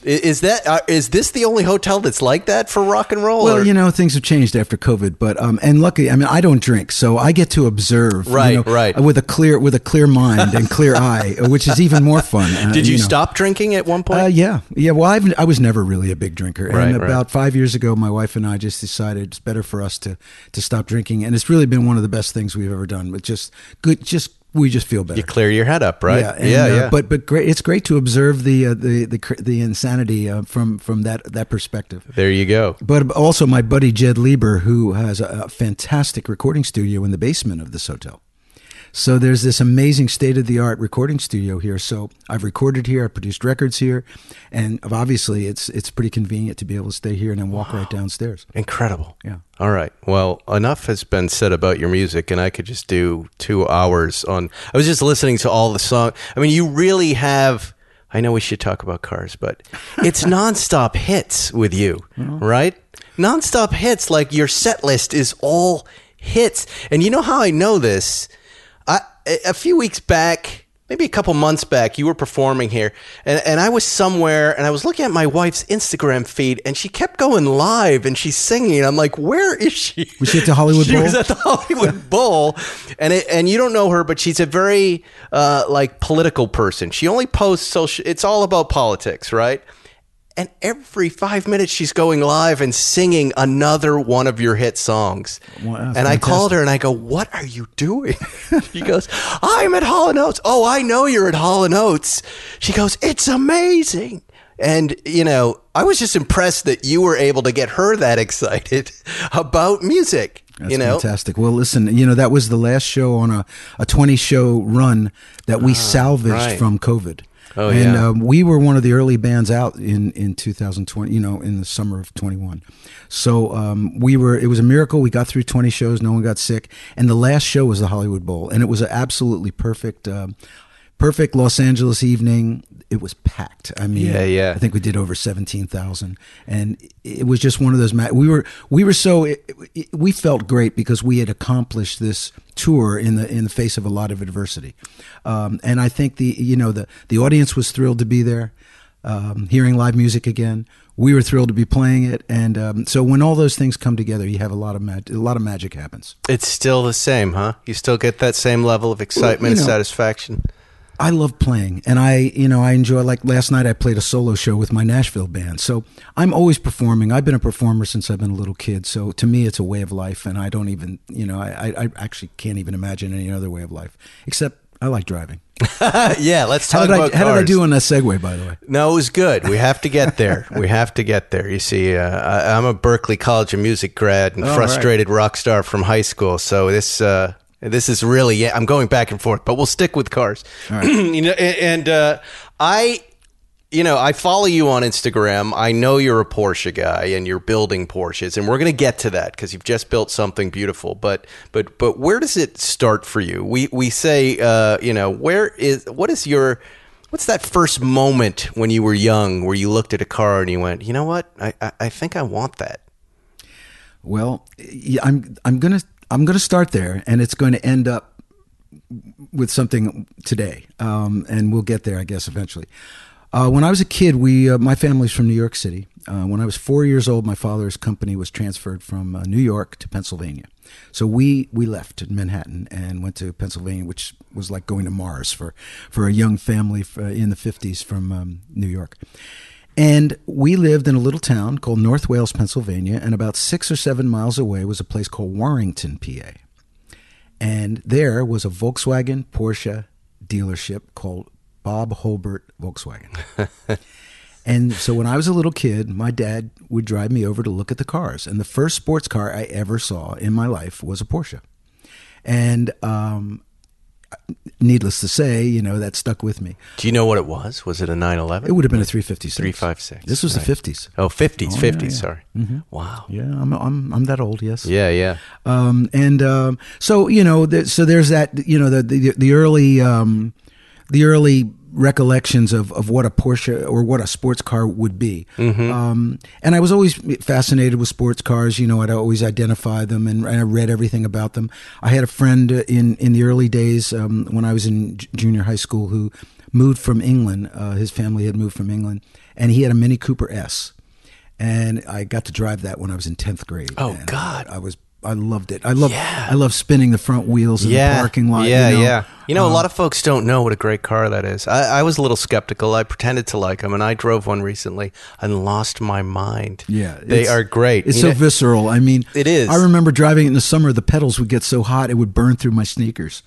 Is that uh, is this the only hotel that's like that for rock and roll? Well, or? You know, things have changed after COVID, but um, and luckily, I mean, I don't drink, so I get to observe, right, you know, right, with a clear with a clear mind and clear eye, which is even more fun. Uh, Did you, you know. stop drinking at one point? Uh, yeah, yeah. Well, I've, I was never really a big drinker, right, and about right. five years ago, my wife and I just decided it's better for us to to stop drinking, and it's really been one of the best things we've ever done. But just good, just. We just feel better. You clear your head up, right? Yeah, and, yeah, uh, yeah. But but great. It's great to observe the uh, the, the the insanity uh, from from that that perspective. There you go. But also, my buddy Jed Lieber, who has a, a fantastic recording studio in the basement of this hotel. So there's this amazing state-of-the-art recording studio here. So I've recorded here, I've produced records here, and obviously it's it's pretty convenient to be able to stay here and then walk wow. right downstairs. Incredible. Yeah. All right. Well, enough has been said about your music, and I could just do two hours on... I was just listening to all the songs. I mean, you really have... I know we should talk about cars, but it's nonstop hits with you, mm-hmm. right? Nonstop hits, like your set list is all hits. And you know how I know this... I, a few weeks back, maybe a couple months back, you were performing here, and, and I was somewhere, and I was looking at my wife's Instagram feed, and she kept going live, and she's singing. I'm like, where is she? Was she at the Hollywood she Bowl? She was at the Hollywood Bowl, and it, and you don't know her, but she's a very uh, like political person. She only posts social. It's all about politics, right? And every five minutes, she's going live and singing another one of your hit songs. Wow, and fantastic. I called her and I go, what are you doing? She goes, I'm at Hall and Oates. Oh, I know you're at Hall and Oates. She goes, it's amazing. And, you know, I was just impressed that you were able to get her that excited about music. That's you know? fantastic. Well, listen, you know, that was the last show on a, a twenty-show run that we ah, salvaged right. from COVID. Oh, and yeah. um, we were one of the early bands out in, in two thousand twenty, you know, in the summer of twenty-one. So um, we were, it was a miracle. We got through twenty shows. No one got sick. And the last show was the Hollywood Bowl. And it was an absolutely perfect, um, perfect Los Angeles evening. It was packed. I mean, yeah, yeah. I think we did over seventeen thousand. And it was just one of those, ma- we were, we were so, it, it, we felt great because we had accomplished this tour in the in the face of a lot of adversity, um, and I think the you know the the audience was thrilled to be there, um, hearing live music again. We were thrilled to be playing it, and um, so when all those things come together, you have a lot of mag- a lot of magic happens. It's still the same, huh? You still get that same level of excitement well, you know, and satisfaction. I love playing, and I, you know, I enjoy, like last night I played a solo show with my Nashville band, so I'm always performing. I've been a performer since I've been a little kid, so to me it's a way of life, and I don't even, you know, I, I actually can't even imagine any other way of life, except I like driving. Yeah, let's talk how about I, cars. How did I do on that segue, by the way? No, it was good. We have to get there. We have to get there. You see, uh, I, I'm a Berklee College of Music grad and oh, frustrated right. rock star from high school, so this... Uh, This is really, yeah, I'm going back and forth, but we'll stick with cars. All right. You know, and uh, I, you know, I follow you on Instagram. I know you're a Porsche guy and you're building Porsches, and we're going to get to that because you've just built something beautiful. But, but, but where does it start for you? We we say, uh, you know, where is what is your what's that first moment when you were young where you looked at a car and you went, you know what, I I, I think I want that. Well, I'm I'm gonna. I'm going to start there, and it's going to end up with something today, um, and we'll get there, I guess, eventually. Uh, when I was a kid, we uh, my family's from New York City. Uh, when I was four years old, my father's company was transferred from uh, New York to Pennsylvania. So we, we left Manhattan and went to Pennsylvania, which was like going to Mars for, for a young family in the fifties from um, New York. And we lived in a little town called North Wales, Pennsylvania, and about six or seven miles away was a place called Warrington, P A. And there was a Volkswagen Porsche dealership called Bob Holbert Volkswagen. And so when I was a little kid, my dad would drive me over to look at the cars. And the first sports car I ever saw in my life was a Porsche. And um, needless to say, you know, that stuck with me. Do you know what it was? Was it a nine eleven? It would have been a three fifty-six. three fifty-six. This was right. the fifties. Oh, fifties, oh, fifties, yeah, yeah. Sorry. Mm-hmm. Wow. Yeah, I'm, I'm I'm that old, yes. Yeah, yeah. Um, and um, so, you know, th- so there's that, you know, the the, the early um, the early recollections of, of what a Porsche or what a sports car would be. Mm-hmm. Um, and I was always fascinated with sports cars. You know, I'd always identify them and, and I read everything about them. I had a friend in, in the early days um, when I was in junior high school who moved from England. Uh, his family had moved from England, and he had a Mini Cooper S. And I got to drive that when I was in tenth grade. Oh, God. I, I was I loved it. I love yeah. I love spinning the front wheels in yeah. the parking lot. Yeah, you know? yeah. You know, um, a lot of folks don't know what a great car that is. I, I was a little skeptical. I pretended to like them, and I drove one recently and lost my mind. Yeah. They are great. It's you so know, visceral. I mean, it is. I remember driving it in the summer. The pedals would get so hot, it would burn through my sneakers.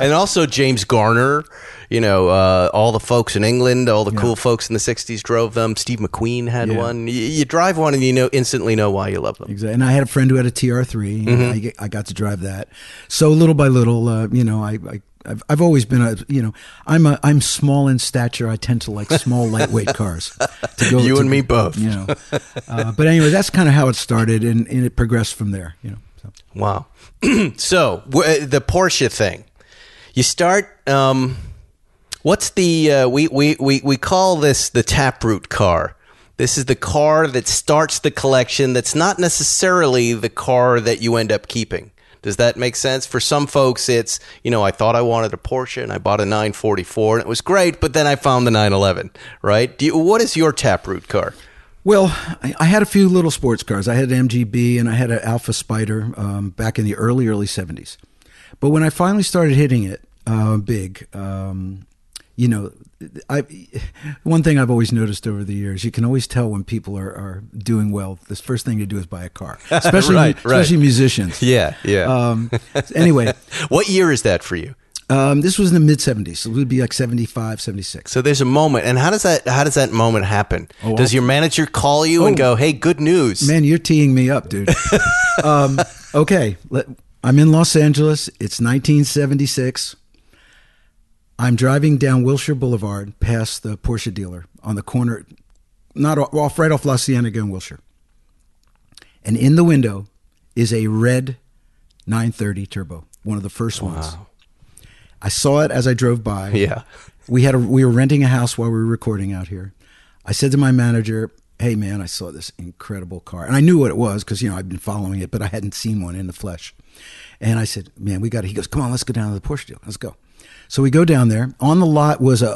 And also James Garner, you know, uh, all the folks in England, all the yeah. cool folks in the sixties drove them. Steve McQueen had yeah. one. You, you drive one and you know instantly know why you love them. Exactly. And I had a friend who had a T R three. Mm-hmm. I, I got to drive that. So little by little, uh, you know, I, I I've, I've always been a you know I'm a I'm small in stature. I tend to like small lightweight cars. To go, you to, and me both. You know, uh, but anyway, that's kind of how it started, and, and it progressed from there. You know. So. Wow. So w- the Porsche thing, you start. Um, what's the uh, we we we we call this the taproot car. This is the car that starts the collection that's not necessarily the car that you end up keeping. Does that make sense? For some folks, it's, you know, I thought I wanted a Porsche and I bought a nine forty-four and it was great, but then I found the nine eleven, right? Do you, what is your taproot car? Well, I, I had a few little sports cars. I had an M G B and I had an Alpha Spider um, back in the early, early seventies. But when I finally started hitting it uh, big, um, you know, I, one thing I've always noticed over the years, you can always tell when people are, are doing well. The first thing to do is buy a car, especially right, mu- right. especially musicians. Yeah, yeah. Um, anyway. What year is that for you? Um, this was in the mid-seventies. So it would be like seventy-five, seventy-six. So there's a moment. And how does that How does that moment happen? Oh, does your manager call you oh, and go, hey, good news? Man, you're teeing me up, dude. um, okay. Let, I'm in Los Angeles. It's nineteen seventy-six. I'm driving down Wilshire Boulevard past the Porsche dealer on the corner, not off, right off La Cienega and Wilshire. And in the window is a red nine thirty Turbo, one of the first wow. ones. I saw it as I drove by. Yeah, we had a, we were renting a house while we were recording out here. I said to my manager, "Hey man, I saw this incredible car," and I knew what it was because you know I'd been following it, but I hadn't seen one in the flesh. And I said, "Man, we got it." He goes, "Come on, let's go down to the Porsche dealer. Let's go." So we go down there. On the lot was a,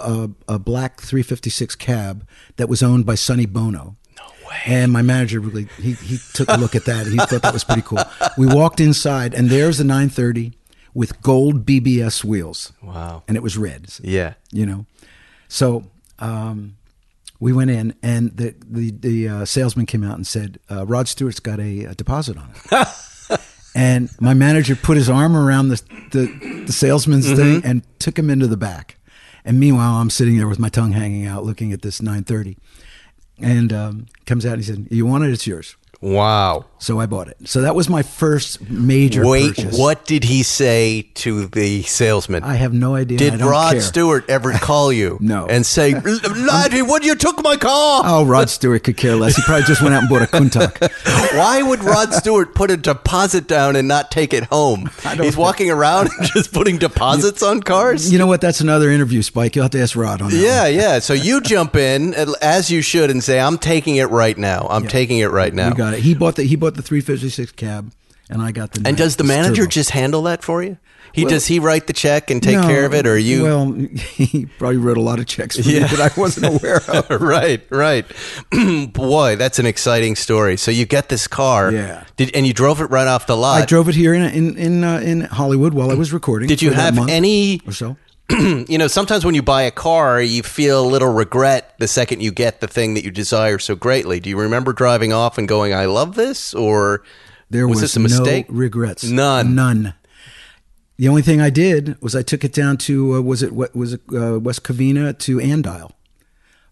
a, a black three fifty-six cab that was owned by Sonny Bono. No way. And my manager really, he, he took a look at that and he thought that was pretty cool. We walked inside and there's the nine thirty with gold B B S wheels. Wow. And it was red. So, yeah. You know. So um, we went in and the, the, the uh, salesman came out and said, uh, Rod Stewart's got a, a deposit on it. And my manager put his arm around the the, the salesman's mm-hmm. thing and took him into the back. And meanwhile, I'm sitting there with my tongue hanging out, looking at this nine thirty. And um, comes out and he said, "You want it? It's yours." Wow! So I bought it. So that was my first major. Wait, purchase. What did he say to the salesman? I have no idea. Did I don't Rod care. Stewart ever call you? No. And say, "Laddie, what you took my car?" Oh, Rod Stewart could care less. He probably just went out and bought a Countach. Why would Rod Stewart put a deposit down and not take it home? He's walking around and just putting deposits you, on cars. You know what? That's another interview, Spike. You'll have to ask Rod on that. Yeah, one. yeah. So you jump in as you should and say, "I'm taking it right now. I'm yeah. taking it right now." We got it. He bought the he bought the three fifty-six cab, and I got the. And does the manager turbo. just handle that for you? He well, does he write the check and take no, care of it, or you? Well, he probably wrote a lot of checks for yeah. me that I wasn't aware of. right, right. Boy, that's an exciting story. So you get this car, yeah. Did, and you drove it right off the lot. I drove it here in in in, uh, in Hollywood while I was recording. Did you have any or so? You know, sometimes when you buy a car, you feel a little regret the second you get the thing that you desire so greatly. Do you remember driving off and going, "I love this," or there was, was this a mistake? No regrets, none, none. The only thing I did was I took it down to uh, was it what was it uh, West Covina to Andile,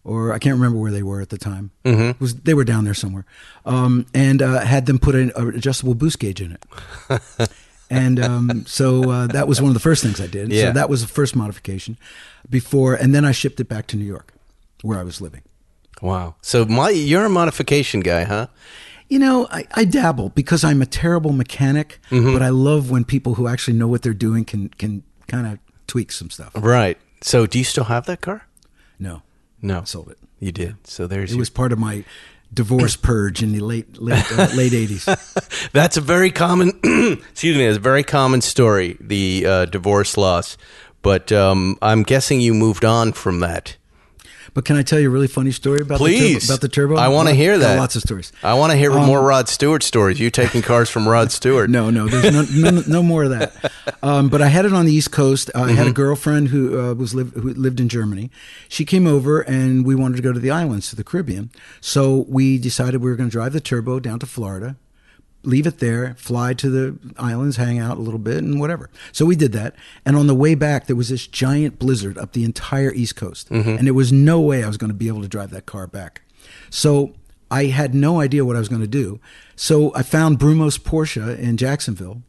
or I can't remember where they were at the time. Mm-hmm. It was they were down there somewhere, um, and uh, had them put an adjustable boost gauge in it. And um, so uh, that was one of the first things I did. Yeah. So that was the first modification before. And then I shipped it back to New York where I was living. Wow. So my, you're a modification guy, huh? You know, I, I dabble because I'm a terrible mechanic, mm-hmm. but I love when people who actually know what they're doing can, can kind of tweak some stuff. Right. So do you still have that car? No. No. I sold it. You did. Yeah. So there's It your- was part of my... divorce purge in the late late uh, late eighties. That's a very common excuse me, it's a very common story, the uh, divorce loss. But um, I'm guessing you moved on from that. But can I tell you a really funny story about, Please. The, turbo, about the turbo? I want to hear that. Lots of stories. I want to hear um, more Rod Stewart stories. You taking cars from Rod Stewart. No, no, there's no, no, no more of that. Um, but I had it on the East Coast. I mm-hmm. had a girlfriend who uh, was live, who lived in Germany. She came over, and we wanted to go to the islands, to the Caribbean. So we decided we were going to drive the turbo down to Florida, leave it there, fly to the islands, hang out a little bit, and whatever. So we did that. And on the way back, there was this giant blizzard up the entire East Coast. Mm-hmm. And there was no way I was going to be able to drive that car back. So I had no idea what I was going to do. So I found Brumo's Porsche in Jacksonville.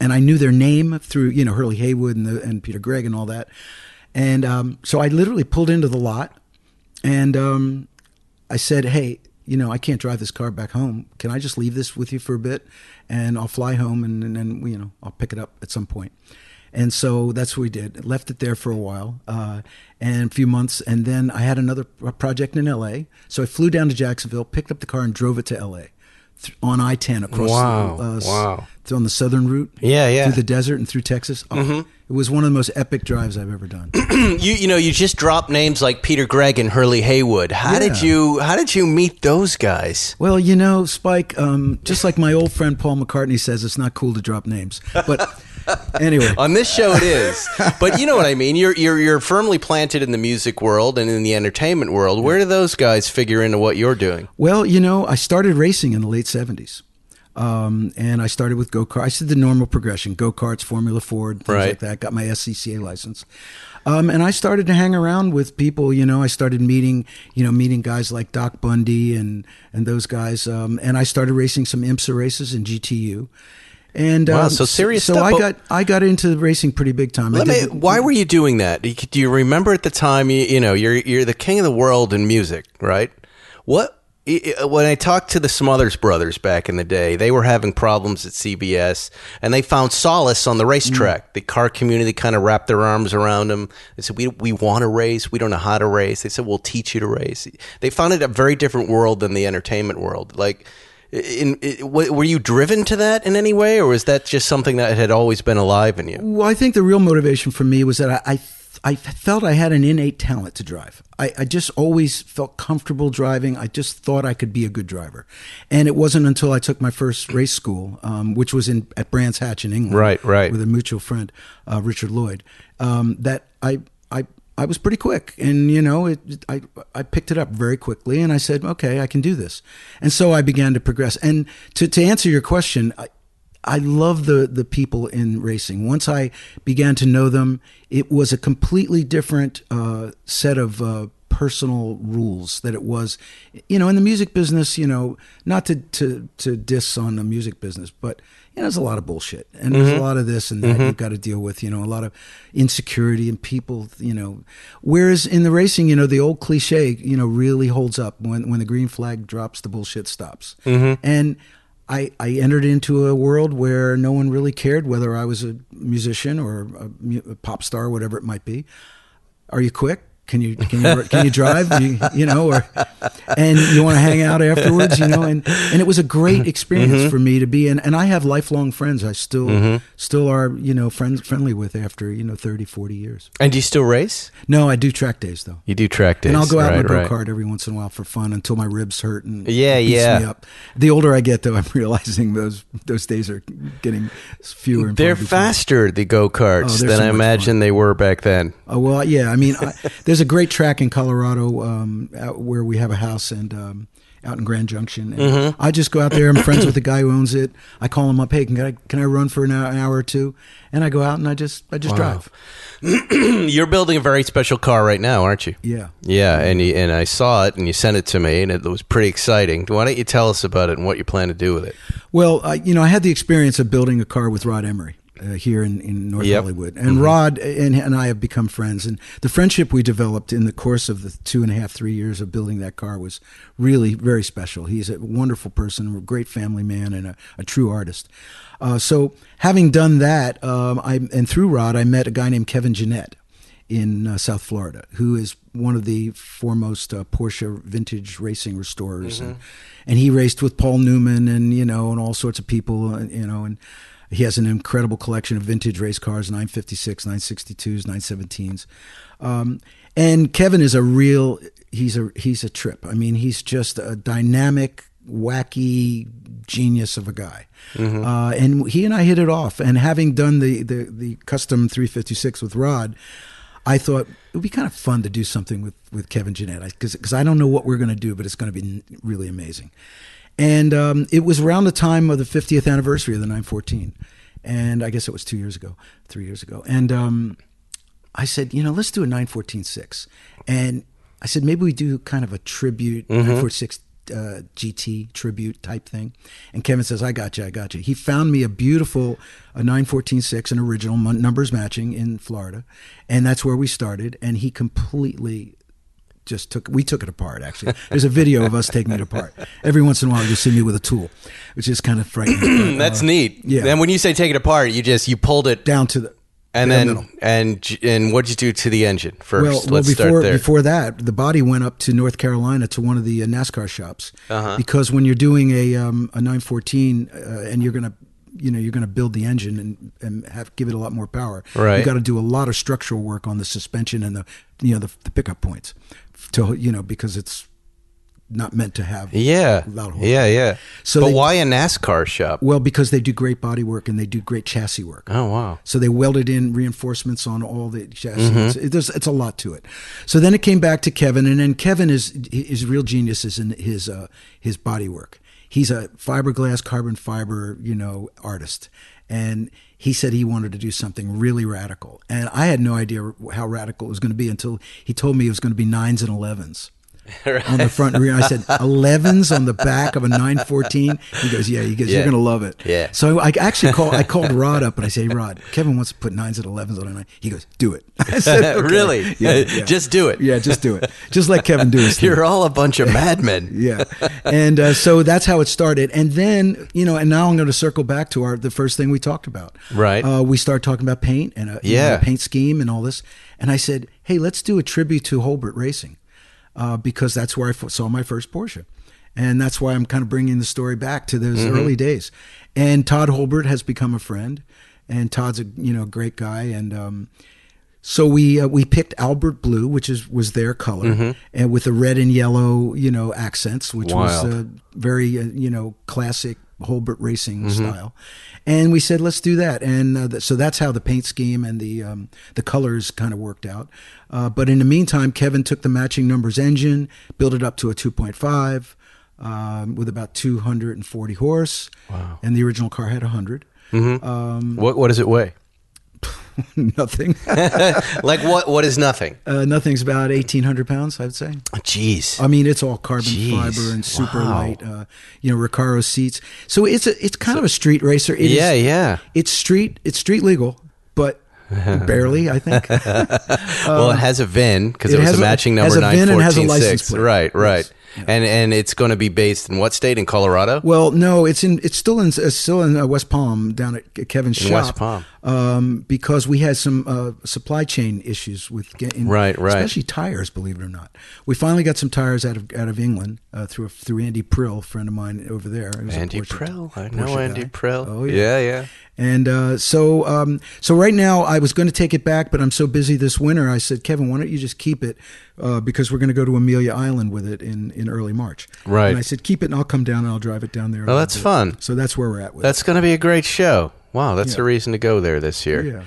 And I knew their name through, you know, Hurley Haywood and, the, and Peter Gregg and all that. And um, so I literally pulled into the lot. And um, I said, hey, you know, I can't drive this car back home. Can I just leave this with you for a bit? And I'll fly home and then, you know, I'll pick it up at some point. And so that's what we did. Left it there for a while uh, and a few months. And then I had another project in L A. So I flew down to Jacksonville, picked up the car and drove it to L A on I ten across wow, the, uh, wow. on the southern route, yeah, yeah, through the desert and through Texas. Oh, mm-hmm. It was one of the most epic drives I've ever done. you you know you just dropped names like Peter Gregg and Hurley Haywood. How yeah. did you how did you meet those guys? Well, you know, Spike, um, just like my old friend Paul McCartney says, it's not cool to drop names, but. Anyway, on this show it is, but you know what I mean. You're you're you're firmly planted in the music world and in the entertainment world. Where do those guys figure into what you're doing? Well, you know, I started racing in the late seventies, um, and I started with go kart. I did the normal progression: go karts, Formula Ford, things right. like that. Got my S C C A license, um, and I started to hang around with people. You know, I started meeting you know meeting guys like Doc Bundy and and those guys, um, and I started racing some IMSA races in G T U. And, wow, um, so serious so stuff. So I got I got into racing pretty big time. Let me, why were you doing that? Do you remember at the time? You, you know, you're you're the king of the world in music, right? What when I talked to the Smothers Brothers back in the day, they were having problems at C B S, and they found solace on the racetrack. Mm. The car community kind of wrapped their arms around them. They said, "We we want to race. We don't know how to race." They said, "We'll teach you to race." They found it a very different world than the entertainment world, like. In, in, were you driven to that in any way, or was that just something that had always been alive in you? Well, I think the real motivation for me was that I I, I felt I had an innate talent to drive. I, I just always felt comfortable driving. I just thought I could be a good driver. And it wasn't until I took my first race school, um, which was in at Brands Hatch in England, right, right. with a mutual friend, uh, Richard Lloyd, um, that I... I I was pretty quick, and you know, it, it, I I picked it up very quickly, and I said, okay, I can do this, and so I began to progress. And to, to answer your question, I, I love the the people in racing. Once I began to know them, it was a completely different uh, set of uh, personal rules that it was, you know, in the music business. You know, not to to to diss on the music business, but. You know, there's a lot of bullshit, and mm-hmm. there's a lot of this and that mm-hmm. you've got to deal with, you know, a lot of insecurity and people, you know. Whereas in the racing, you know, the old cliche, you know, really holds up. When when the green flag drops, the bullshit stops. Mm-hmm. And I, I entered into a world where no one really cared whether I was a musician or a, a pop star, whatever it might be. Are you quick? Can you can you can you drive? You, you know, or and you want to hang out afterwards, you know, and, and it was a great experience mm-hmm. for me to be in. And I have lifelong friends I still mm-hmm. still are, you know, friends friendly with after, you know, thirty, forty years. And do you still race? No, I do track days though. You do track days. And I'll go out right, in a go-kart right. every once in a while for fun until my ribs hurt and yeah, beats yeah. me up. The older I get though, I'm realizing those those days are getting fewer and fewer. They're faster, the go-karts, oh, than so I imagine fun. They were back then. Oh, well, yeah, I mean, I, there's There's a great track in Colorado um, out where we have a house and um, out in Grand Junction. And mm-hmm. I just go out there. I'm friends with the guy who owns it. I call him up, hey, can I, can I run for an hour, an hour or two? And I go out and I just I just wow. drive. You're building a very special car right now, aren't you? Yeah. Yeah, and you, and I saw it and you sent it to me and it was pretty exciting. Why don't you tell us about it and what you plan to do with it? Well, I, you know, I had the experience of building a car with Rod Emery. Uh, here in, in North yep. Hollywood. And mm-hmm. Rod and, and I have become friends. And the friendship we developed in the course of the two and a half, three years of building that car was really very special. He's a wonderful person, a great family man, and a, a true artist. Uh, so having done that, um, I and through Rod, I met a guy named Kevin Jeannette in uh, South Florida, who is one of the foremost uh, Porsche vintage racing restorers. Mm-hmm. And, and he raced with Paul Newman and, you know, and all sorts of people, and, you know, and he has an incredible collection of vintage race cars, nine fifty-six, nine sixty-twos, nine seventeens. Um, and Kevin is a real, he's a, he's a trip. I mean, he's just a dynamic, wacky genius of a guy. Mm-hmm. Uh, and he and I hit it off. And having done the, the, the custom three fifty-six with Rod, I thought it would be kind of fun to do something with, with Kevin Jeannette, because because I don't know what we're going to do, but it's going to be really amazing. And um, it was around the time of the fiftieth anniversary of the nine fourteen. And I guess it was two years ago, three years ago. And um, I said, you know, let's do a nine fourteen six. And I said, maybe we do kind of a tribute, mm-hmm. nine fourteen six uh, G T tribute type thing. And Kevin says, I got you, I got you. He found me a beautiful a nine fourteen six, an original, numbers matching, in Florida. And that's where we started. And he completely... just took, we took it apart, actually. There's a video of us taking it apart. Every once in a while, you see me with a tool, which is kind of frightening. That's uh, neat. Yeah. And when you say take it apart, you just, you pulled it down to the, and then, middle. and, and what'd you do to the engine first? Well, Let's well before, start there. Before that, the body went up to North Carolina to one of the uh, NASCAR shops, uh-huh. because when you're doing a, um, a nine fourteen, uh, and you're going to, you know, you're going to build the engine and, and have, give it a lot more power. Right. You got to do a lot of structural work on the suspension and the, you know, the, the pickup points. To, you know, because it's not meant to have yeah loud horn. yeah yeah so but they, why a NASCAR shop? Well, because they do great body work and they do great chassis work. Oh wow. So they welded in reinforcements on all the chassis. Mm-hmm. it, there's, it's a lot to it. So then it came back to Kevin, and then Kevin is his real genius is in his uh his body work. He's a fiberglass, carbon fiber, you know, artist, and he said he wanted to do something really radical. And I had no idea how radical it was going to be until he told me it was going to be nines and elevens right. on the front rear. I said, elevens on the back of a nine fourteen? He goes, yeah, he goes, yeah. you're going to love it. Yeah. So I actually called, I called Rod up and I said, hey, Rod, Kevin wants to put nines and elevens on a nine. He goes, do it. I said, okay. Really? Yeah, yeah. Just do it. Yeah, just do it. Just let Kevin do his thing. You're all a bunch of madmen. Yeah. And uh, so that's how it started. And then, you know, and now I'm going to circle back to our the first thing we talked about. Right. Uh, we start talking about paint and a, yeah. you know, a paint scheme and all this. And I said, hey, let's do a tribute to Holbert Racing. Uh, because that's where I f- saw my first Porsche. And that's why I'm kind of bringing the story back to those mm-hmm. early days. And Todd Holbert has become a friend, and Todd's a you know great guy. And um, so we uh, we picked Albert Blue, which is was their color, mm-hmm. and with the red and yellow you know accents, which Wild. was a very uh, you know classic Holbert Racing mm-hmm. style. And we said, let's do that. And uh, th- so that's how the paint scheme and the um, the colors kind of worked out. Uh, but in the meantime, Kevin took the matching numbers engine, built it up to a two point five um, with about two hundred forty horse. Wow. And the original car had one hundred. Mm-hmm. Um, what What does it weigh? Nothing. Like what? What is nothing? Uh, nothing's about eighteen hundred pounds, I would say. Jeez. I mean, it's all carbon Jeez. fiber and super wow. light, uh, you know, Recaro seats. So it's a, it's kind so, of a street racer. It yeah, is, yeah. It's street. It's street legal, but barely, I think. Well, it has a V I N because it, it was a matching number nine fourteen six. Right, right. Yes. Yeah. And and it's going to be based in what state? In Colorado? Well, no, it's in it's still in it's still in West Palm, down at Kevin's shop. West Palm, um, because we had some uh, supply chain issues with getting right, right, especially tires. Believe it or not, we finally got some tires out of out of England uh, through a, through Andy Prill, a friend of mine over there. Andy Prill, Porsche I know guy. Andy Prill. Oh yeah, yeah. yeah. And uh, so um, so right now, I was going to take it back, but I'm so busy this winter. I said, Kevin, why don't you just keep it? Uh, because we're going to go to Amelia Island with it in, in early March. Right. And I said, keep it and I'll come down and I'll drive it down there. Oh, that's fun. So that's where we're at with it. That's going to be a great show. Wow, that's yeah. a reason to go there this year. Yeah.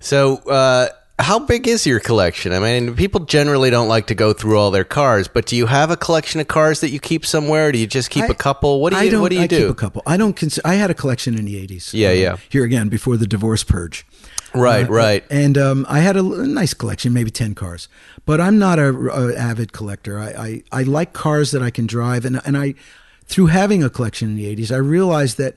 So uh, how big is your collection? I mean, people generally don't like to go through all their cars, but do you have a collection of cars that you keep somewhere? Or do you just keep I, a couple? What do you, I what do, you I do? I keep a couple. I, don't cons- I had a collection in the eighties. Yeah, um, yeah. Here again, before the divorce purge. Right, uh, right. And um, I had a, a nice collection, maybe ten cars. But I'm not a, a avid collector. I, I, I like cars that I can drive. And, and I, through having a collection in the eighties, I realized that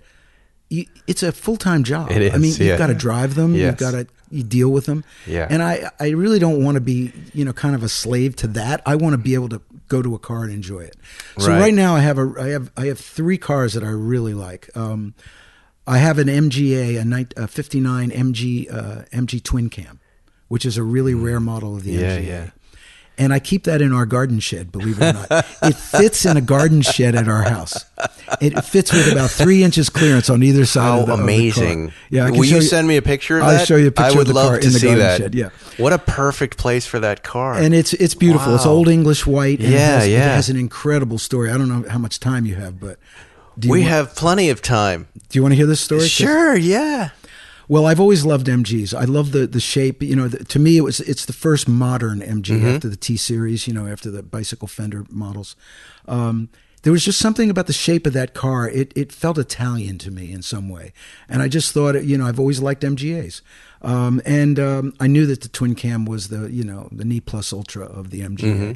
you, it's a full-time job. It is, I mean, yeah. you've got to drive them. Yes. You've got to you deal with them. Yeah. And I, I really don't want to be, you know, kind of a slave to that. I want to be able to go to a car and enjoy it. So right, right now I have, a, I, have, I have three cars that I really like. Um, I have an M G A, a fifty-nine M G uh, M G twin cam, which is a really rare model of the yeah, M G A. Yeah. And I keep that in our garden shed, believe it or not. It fits in a garden shed at our house. It fits with about three inches clearance on either side. How of the, amazing. Of the car. Yeah, will you, you send me a picture of I'll that? I'll show you a picture I would of the love car to in the see garden that. Shed. Yeah. What a perfect place for that car. And it's it's beautiful. Wow. It's old English white. And yeah, it has, yeah. It has an incredible story. I don't know how much time you have, but... Do you we want, have plenty of time. Do you want to hear this story? Sure, yeah. Well, I've always loved M Gs. I love the the shape. You know, the, to me, it was it's the first modern M G mm-hmm. after the T series. You know, after the bicycle fender models. Um, there was just something about the shape of that car. It it felt Italian to me in some way, and I just thought, you know, I've always liked M G As, um, and um, I knew that the twin cam was the you know the knee plus ultra of the M G A. Mm-hmm.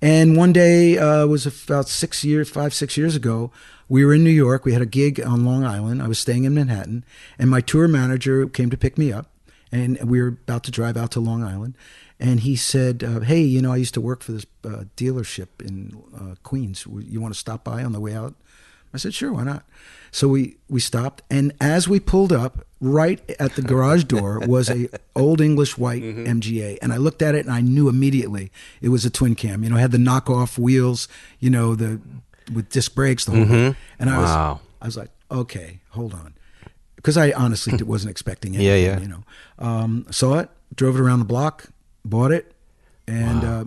And one day, uh, it was about six years, five, six years ago, we were in New York. We had a gig on Long Island. I was staying in Manhattan. And my tour manager came to pick me up. And we were about to drive out to Long Island. And he said, uh, hey, you know, I used to work for this uh, dealership in uh, Queens. You want to stop by on the way out? I said, sure, why not? So we, we stopped. And as we pulled up, right at the garage door was a old English white mm-hmm. M G A. And I looked at it and I knew immediately it was a twin cam. You know, it had the knockoff wheels, you know, the with disc brakes, the whole mm-hmm. thing. And I wow. was I was like, okay, hold on. Because I honestly wasn't expecting anything, yeah, yeah. you know. Um, saw it, drove it around the block, bought it. And wow. uh,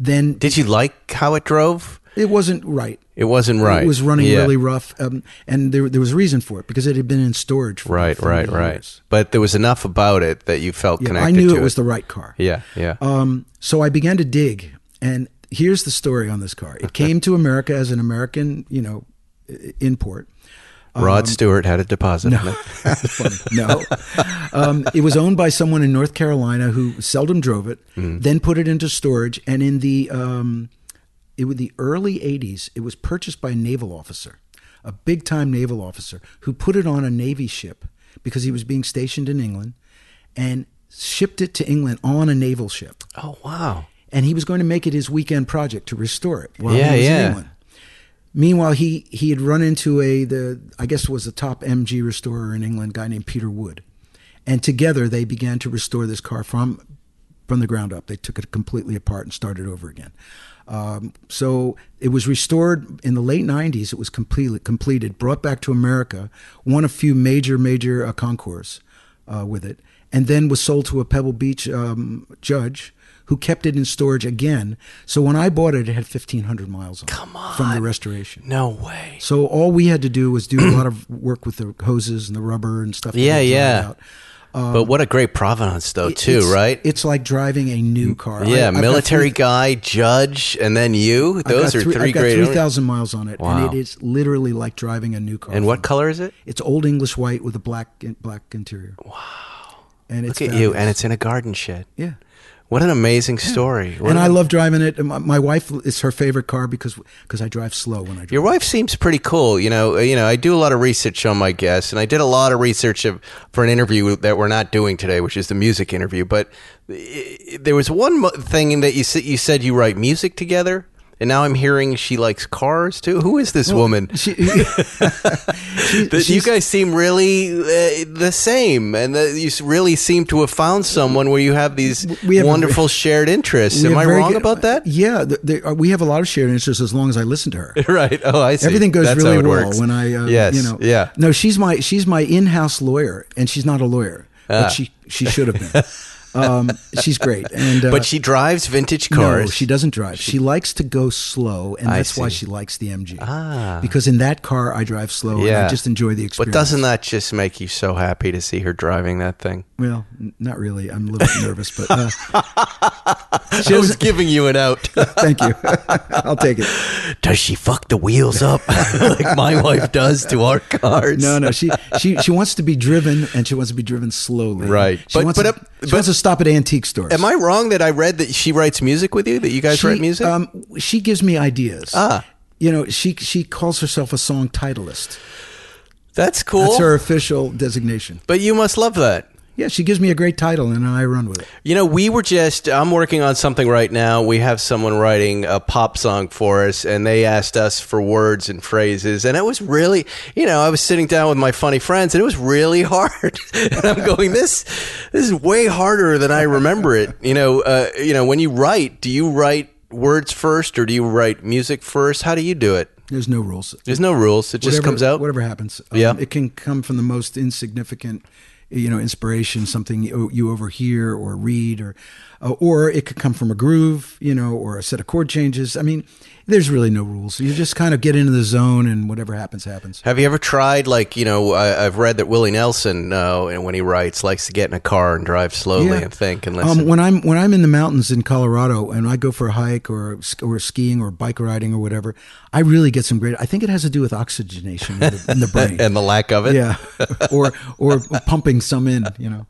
then... Did you like how it drove? It wasn't right. It wasn't right. It was running yeah. really rough, um, and there there was a reason for it because it had been in storage for right, right, right. years. But there was enough about it that you felt yeah, connected to it. I knew it was the right car. Yeah, yeah. Um, so I began to dig, and here's the story on this car. It came to America as an American, you know, import. Um, Rod Stewart had a deposit. No, that's funny. No. Um, it was owned by someone in North Carolina who seldom drove it, mm. then put it into storage, and in the um, it was the early eighties. It was purchased by a naval officer, a big-time naval officer, who put it on a Navy ship because he was being stationed in England and shipped it to England on a naval ship. Oh, wow. And he was going to make it his weekend project to restore it while yeah, he was yeah. in England. Meanwhile, he, he had run into a, the I guess was the top M G restorer in England, a guy named Peter Wood. And together they began to restore this car from from the ground up. They took it completely apart and started over again. Um, so it was restored in the late nineties. It was completely completed, brought back to America, won a few major, major uh, concours uh, with it, and then was sold to a Pebble Beach um, judge who kept it in storage again. So when I bought it, it had fifteen hundred miles on it. Come on. From the restoration. No way. So all we had to do was do a lot of work with the hoses and the rubber and stuff. Yeah, yeah. Out. Um, but what a great provenance, though, too, it's, right? It's like driving a new car. Yeah, I, military three, guy, judge, and then you. Those three, are three I've got great. I've three thousand miles on it, wow. and it is literally like driving a new car. And what me. color is it? It's old English white with a black black interior. Wow. And it's Look at fabulous. you, and it's in a garden shed. Yeah. What an amazing story. Yeah. And I love driving it. My wife, it's her favorite car because because I drive slow when I drive. Your wife seems pretty cool. You know, you know, I do a lot of research on my guests, and I did a lot of research of, for an interview that we're not doing today, which is the music interview. But there was one thing that you, you said you write music together. And now I'm hearing she likes cars, too. Who is this well, woman? She, she, you guys seem really uh, the same. And the, you really seem to have found someone where you have these we have wonderful a, shared interests. Am I wrong good, about that? Yeah. The, the, uh, we have a lot of shared interests as long as I listen to her. Right. Oh, I see. Everything goes That's really well works. when I, uh, yes. you know. Yeah. No, she's my, she's my in-house lawyer, and she's not a lawyer. Ah. But she, she should have been. um, she's great, and uh, but she drives vintage cars. No, she doesn't drive. She, she likes to go slow, and that's why she likes the M G. Ah, because in that car, I drive slow, yeah. and I just enjoy the experience. But doesn't that just make you so happy to see her driving that thing? Well, n- not really. I'm a little bit nervous, but uh, she I was giving you an out. Thank you. I'll take it. Does she fuck the wheels up like my wife does to our cars? No, no. She she she wants to be driven, and she wants to be driven slowly. Right, she but wants but. To, up, she but wants to stop at antique stores. Am I wrong that I read that she writes music with you? That you guys she, write music? Um, she gives me ideas. Ah, you know, she she calls herself a song titleist. That's cool. That's her official designation. But you must love that. yeah, she gives me a great title, and I run with it. You know, we were just, I'm working on something right now. We have someone writing a pop song for us, and they asked us for words and phrases. And it was really, you know, I was sitting down with my funny friends, and it was really hard. And I'm going, this this is way harder than I remember it. You know, uh, you know, when you write, do you write words first, or do you write music first? How do you do it? There's no rules. There's no rules. It whatever, just comes out. Whatever happens. Um, yeah. It can come from the most insignificant, you know, inspiration, something you, you overhear or read, or, uh, or it could come from a groove, you know, or a set of chord changes. I mean, there's really no rules. You just kind of get into the zone, and whatever happens, happens. Have you ever tried, like, you know, I, I've read that Willie Nelson, uh, and when he writes, likes to get in a car and drive slowly yeah. and think and listen. Um, when I'm when I'm in the mountains in Colorado and I go for a hike or or skiing or bike riding or whatever, I really get some great. I think it has to do with oxygenation in the, in the brain and the lack of it. Yeah, or or pumping some in, you know.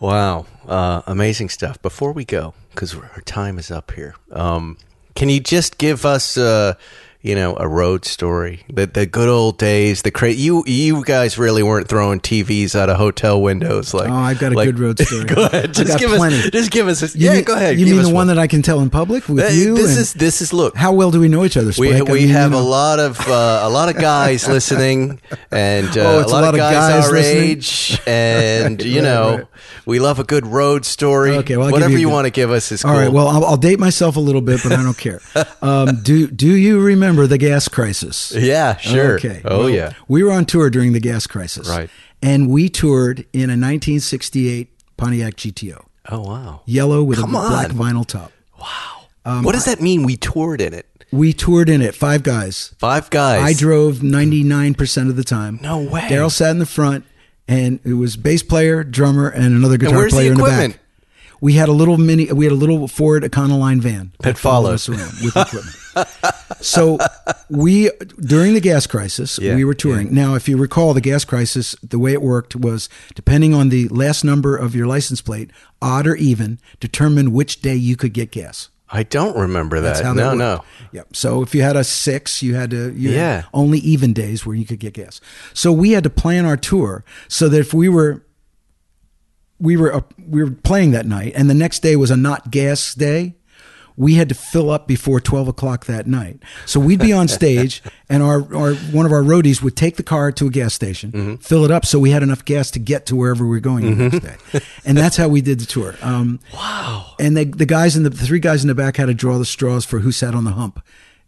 Wow. Uh, amazing stuff. Before we go, because our time is up here, um, can you just give us, uh, you know, a road story? The, the good old days, the crazy, you you guys really weren't throwing T Vs out of hotel windows. Like, oh, I've got a like, good road story. Go ahead. Just give plenty. us, just give us, a, yeah, mean, go ahead. You give mean us the one, one that I can tell in public with that, you? This is, this is, look. How well do we know each other, Spike? We, we I mean, have you know. a lot of, uh, a lot of guys listening, and uh, oh, a, lot a lot of guys, guys our listening. age, and, right, you know, right, right. we love a good road story. Okay, well, whatever you, you want to give us is cool. All right, well, I'll, I'll date myself a little bit, but I don't care. Um, do, do you remember? Remember the gas crisis? Yeah, sure. Okay. Oh, well, yeah. We were on tour during the gas crisis. Right. And we toured in a nineteen sixty-eight Pontiac G T O. Oh, wow. Yellow with Come a on. black vinyl top. Wow. Um, what does that mean, we toured in it? We toured in it. Five guys. Five guys. I drove ninety-nine percent of the time. No way. Daryl sat in the front, and it was bass player, drummer, and another guitar and player the in the back. We had a little mini, we had a little Ford Econoline van that, that followed us around with equipment. So we, during the gas crisis, yeah, we were touring. Yeah. Now, if you recall, the gas crisis, the way it worked was, depending on the last number of your license plate, odd or even, determined which day you could get gas. I don't remember that. That's how no, that no. Yep. So if you had a six, you had to, you yeah. had only even days where you could get gas. So we had to plan our tour so that if we were... We were uh, we were playing that night, and the next day was a not gas day. We had to fill up before twelve o'clock that night, so we'd be on stage, and our, our one of our roadies would take the car to a gas station, mm-hmm. fill it up, so we had enough gas to get to wherever we were going mm-hmm. the next day, and that's how we did the tour. Um, wow! And they, the guys in the, the three guys in the back had to draw the straws for who sat on the hump.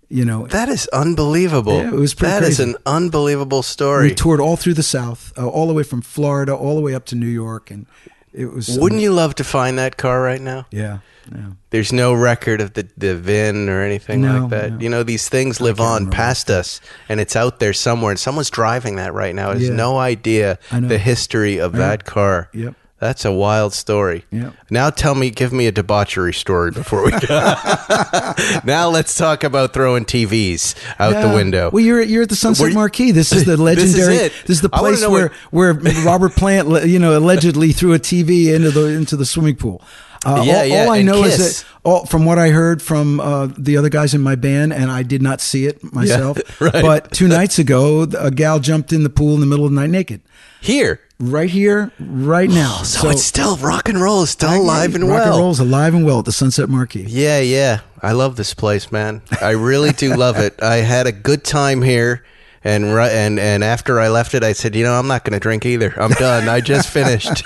You know, that is unbelievable. Yeah, it was pretty that crazy. Is an unbelievable story. We toured all through the South, uh, all the way from Florida, all the way up to New York, and. It was. Wouldn't um, you love to find that car right now? Yeah, yeah. There's no record of the, the V I N or anything no, like that. No. You know, these things live on remember. past us, and it's out there somewhere, and someone's driving that right now. There's yeah. no idea the history of I that know. car. Yep. That's a wild story. Yep. Now tell me, give me a debauchery story before we go. Now let's talk about throwing T Vs out yeah. the window. Well, you're, you're at the Sunset Marquis. This is the legendary. This is, it. This is the place where, where Robert Plant, you know, allegedly threw a T V into the into the swimming pool. Uh, yeah, all, yeah, all I know Kiss. is that all, from what I heard from uh, the other guys in my band, and I did not see it myself, yeah, right. but two nights ago, a gal jumped in the pool in the middle of the night naked. Here? Right here, right now. Oh, so, so it's still, rock and roll is still I mean, alive and rock well. Rock and roll is alive and well at the Sunset Marquis. Yeah, yeah. I love this place, man. I really do love it. I had a good time here. And and and after I left it, I said, you know, I'm not going to drink either. I'm done. I just finished.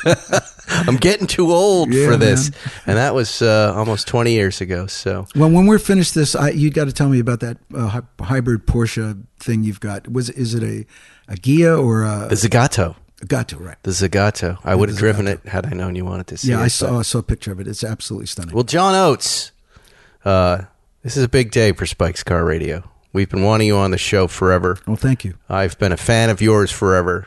I'm getting too old yeah, for this. Man. And that was uh, almost twenty years ago. So well, when we're finished this, I, you got to tell me about that uh, hybrid Porsche thing you've got. Was is it a a Ghia or a, the Zagato? Zagato, right? The Zagato. I would have driven it had I known you wanted to see. Yeah, it, I saw but. I saw a picture of it. It's absolutely stunning. Well, John Oates, uh, this is a big day for Spike's Car Radio. We've been wanting you on the show forever. Well, thank you. I've been a fan of yours forever.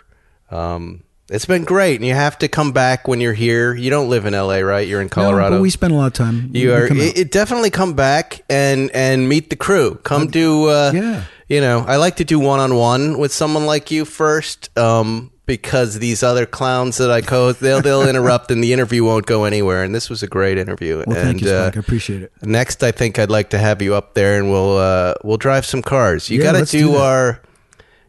Um, it's been great, and you have to come back when you're here. You don't live in L A, right? You're in Colorado. No, but we spend a lot of time. You are. It, it definitely come back and and meet the crew. Come uh, do. Uh, yeah. You know, I like to do one on one with someone like you first. Um, Because these other clowns that I co-host, they'll, they'll interrupt and the interview won't go anywhere. And this was a great interview. Well, and, thank you, Spike. Uh, I appreciate it. Next, I think I'd like to have you up there and we'll uh, we'll drive some cars. You yeah, got to do, do our...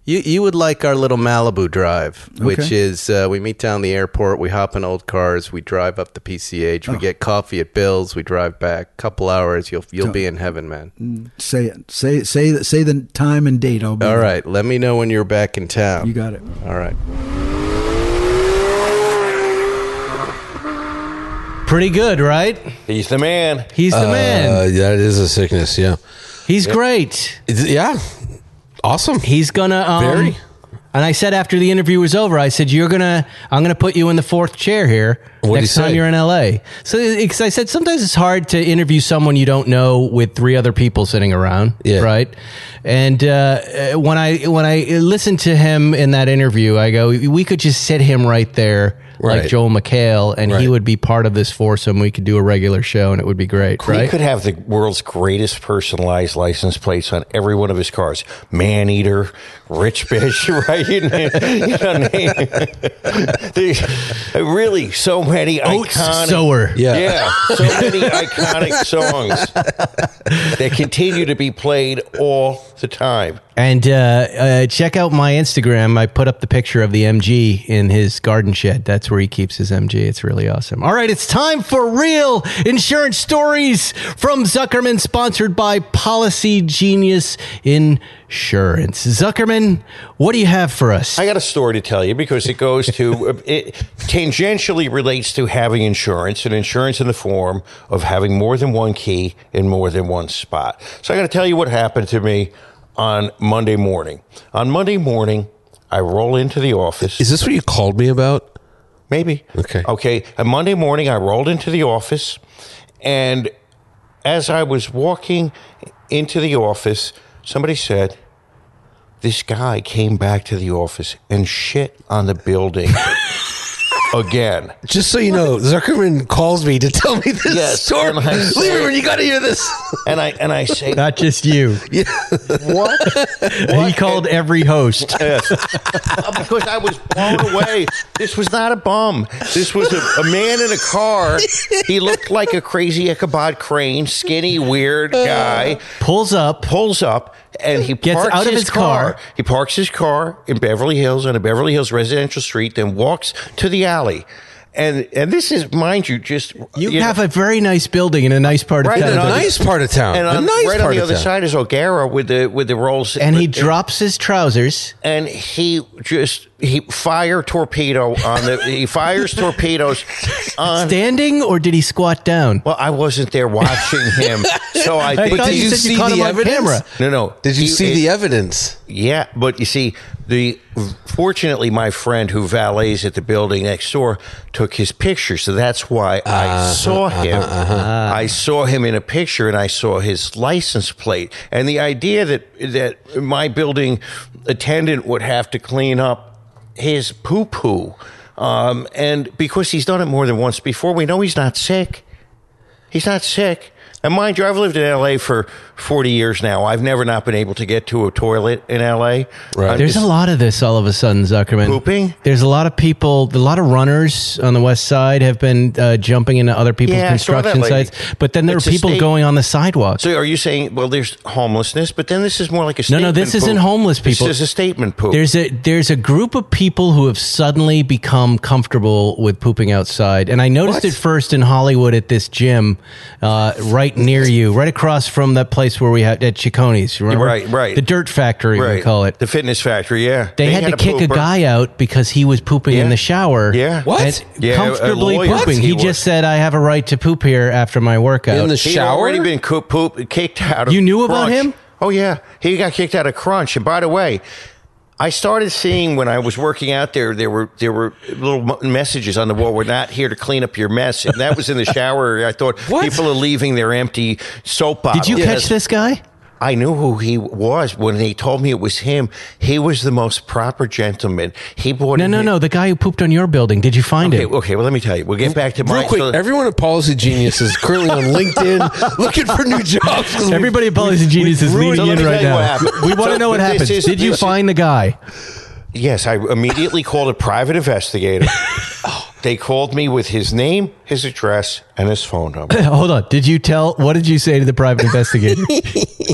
You you would like our little Malibu drive, okay. which is uh, we meet down the airport, we hop in old cars, we drive up the P C H, we oh. get coffee at Bill's, we drive back, couple hours, you'll you'll oh. be in heaven, man. Say it, say say say the time and date. I'll be all there. Right. Let me know when you're back in town. You got it. All right. Pretty good, right? He's the man. He's the uh, man. That is a sickness. Yeah. He's yeah. great. It's, yeah. Awesome. He's gonna um, very. And I said after the interview was over, I said, you're gonna, I'm gonna put you in the fourth chair here What'd next time you're in L A. So because I said sometimes it's hard to interview someone you don't know with three other people sitting around, yeah. right? And uh, when I when I listened to him in that interview, I go, we could just sit him right there. Right. Like Joel McHale, and right. he would be part of this foursome. We could do a regular show, and it would be great. We right? could have the world's greatest personalized license plates on every one of his cars. Man-eater, rich bitch, right? You know what I mean? There's really so many Oats iconic... sower. Yeah. yeah, so many iconic songs that continue to be played all the time. And uh, uh, check out my Instagram. I put up the picture of the M G in his garden shed. That's where he keeps his M G. It's really awesome. All right, it's time for Real Insurance Stories from Zuckerman, sponsored by Policy Genius Insurance. Zuckerman, what do you have for us? I got a story to tell you because it goes to, it tangentially relates to having insurance, and insurance in the form of having more than one key in more than one spot. So I got to tell you what happened to me. On Monday morning. On Monday morning, I roll into the office. Is this what you called me about? Maybe. Okay. Okay. On Monday morning, I rolled into the office, and as I was walking into the office, somebody said, this guy came back to the office and shit on the building. Again. Just so you know, Zuckerman calls me to tell me this yes, story. Lieberman, you got to hear this. And I and I say... Not just you. Yeah. What? what? He called and, every host. Yes. Because I was blown away. This was not a bum. This was a, a man in a car. He looked like a crazy Ichabod Crane, skinny, weird guy. Uh, pulls up. Pulls up. And he gets parks out of his, his car. car. He parks his car in Beverly Hills on a Beverly Hills residential street, then walks to the alley. And and this is, mind you, just... You, you have know, a very nice building in a nice part of right town. Right, a nice part of town. And on, nice right on the other town. side is O'Gara with the, with the rolls. And he and, drops his trousers. And he just... He fire torpedo on the. He fires torpedoes on standing, or did he squat down? Well, I wasn't there watching him, so I. Think, I but did you, you see you the evidence? Camera. No, no. Did you he, see it, the evidence? Yeah, but you see, the fortunately, my friend who valets at the building next door took his picture, so that's why uh, I saw uh, him. Uh, uh, uh, I saw him in a picture, and I saw his license plate. And the idea that that my building attendant would have to clean up his poo-poo, um, and because he's done it more than once before, we know he's not sick. He's not sick. And mind you, I've lived in L A for forty years now. I've never not been able to get to a toilet in L A. Right. There's a lot of this all of a sudden, Zuckerman. Pooping? There's a lot of people, a lot of runners on the west side have been uh, jumping into other people's yeah, construction sites. But then there it's are people state- going on the sidewalk. So are you saying, well, there's homelessness, but then this is more like a statement No, no, this poop. isn't homeless people. This is a statement poop. There's a, there's a group of people who have suddenly become comfortable with pooping outside. And I noticed what? it first in Hollywood at this gym uh, right near you, right across from that place where we had at Cicconi's, remember? Right, right. The dirt factory, right. we call it. The fitness factory, yeah. They, they had, had to kick pooper. a guy out because he was pooping yeah. in the shower. Yeah. What? Yeah, comfortably pooping. What? He, he just said, I have a right to poop here after my workout. In the shower? He'd already been co- poop, kicked out of You knew Crunch. about him? Oh, yeah. He got kicked out of Crunch. And by the way, I started seeing when I was working out there, there were there were little messages on the wall. We're not here to clean up your mess. And that was in the shower. I thought what? people are leaving their empty soap bottles. Did you catch this guy? I knew who he was when they told me it was him. He was the most proper gentleman. He bought No, no, no. The guy who pooped on your building. Did you find okay, him? Okay, well, let me tell you. We'll get back to my... Real quick, so, everyone at Policy Genius is currently on LinkedIn looking for new jobs. Everybody at Policy we, Genius we, is leaning so in right now. We want so, to know what happened. Is, Did you find the guy? Yes, I immediately called a private investigator. oh. They called me with his name, his address, and his phone number. Hold on. Did you tell? What did you say to the private investigator?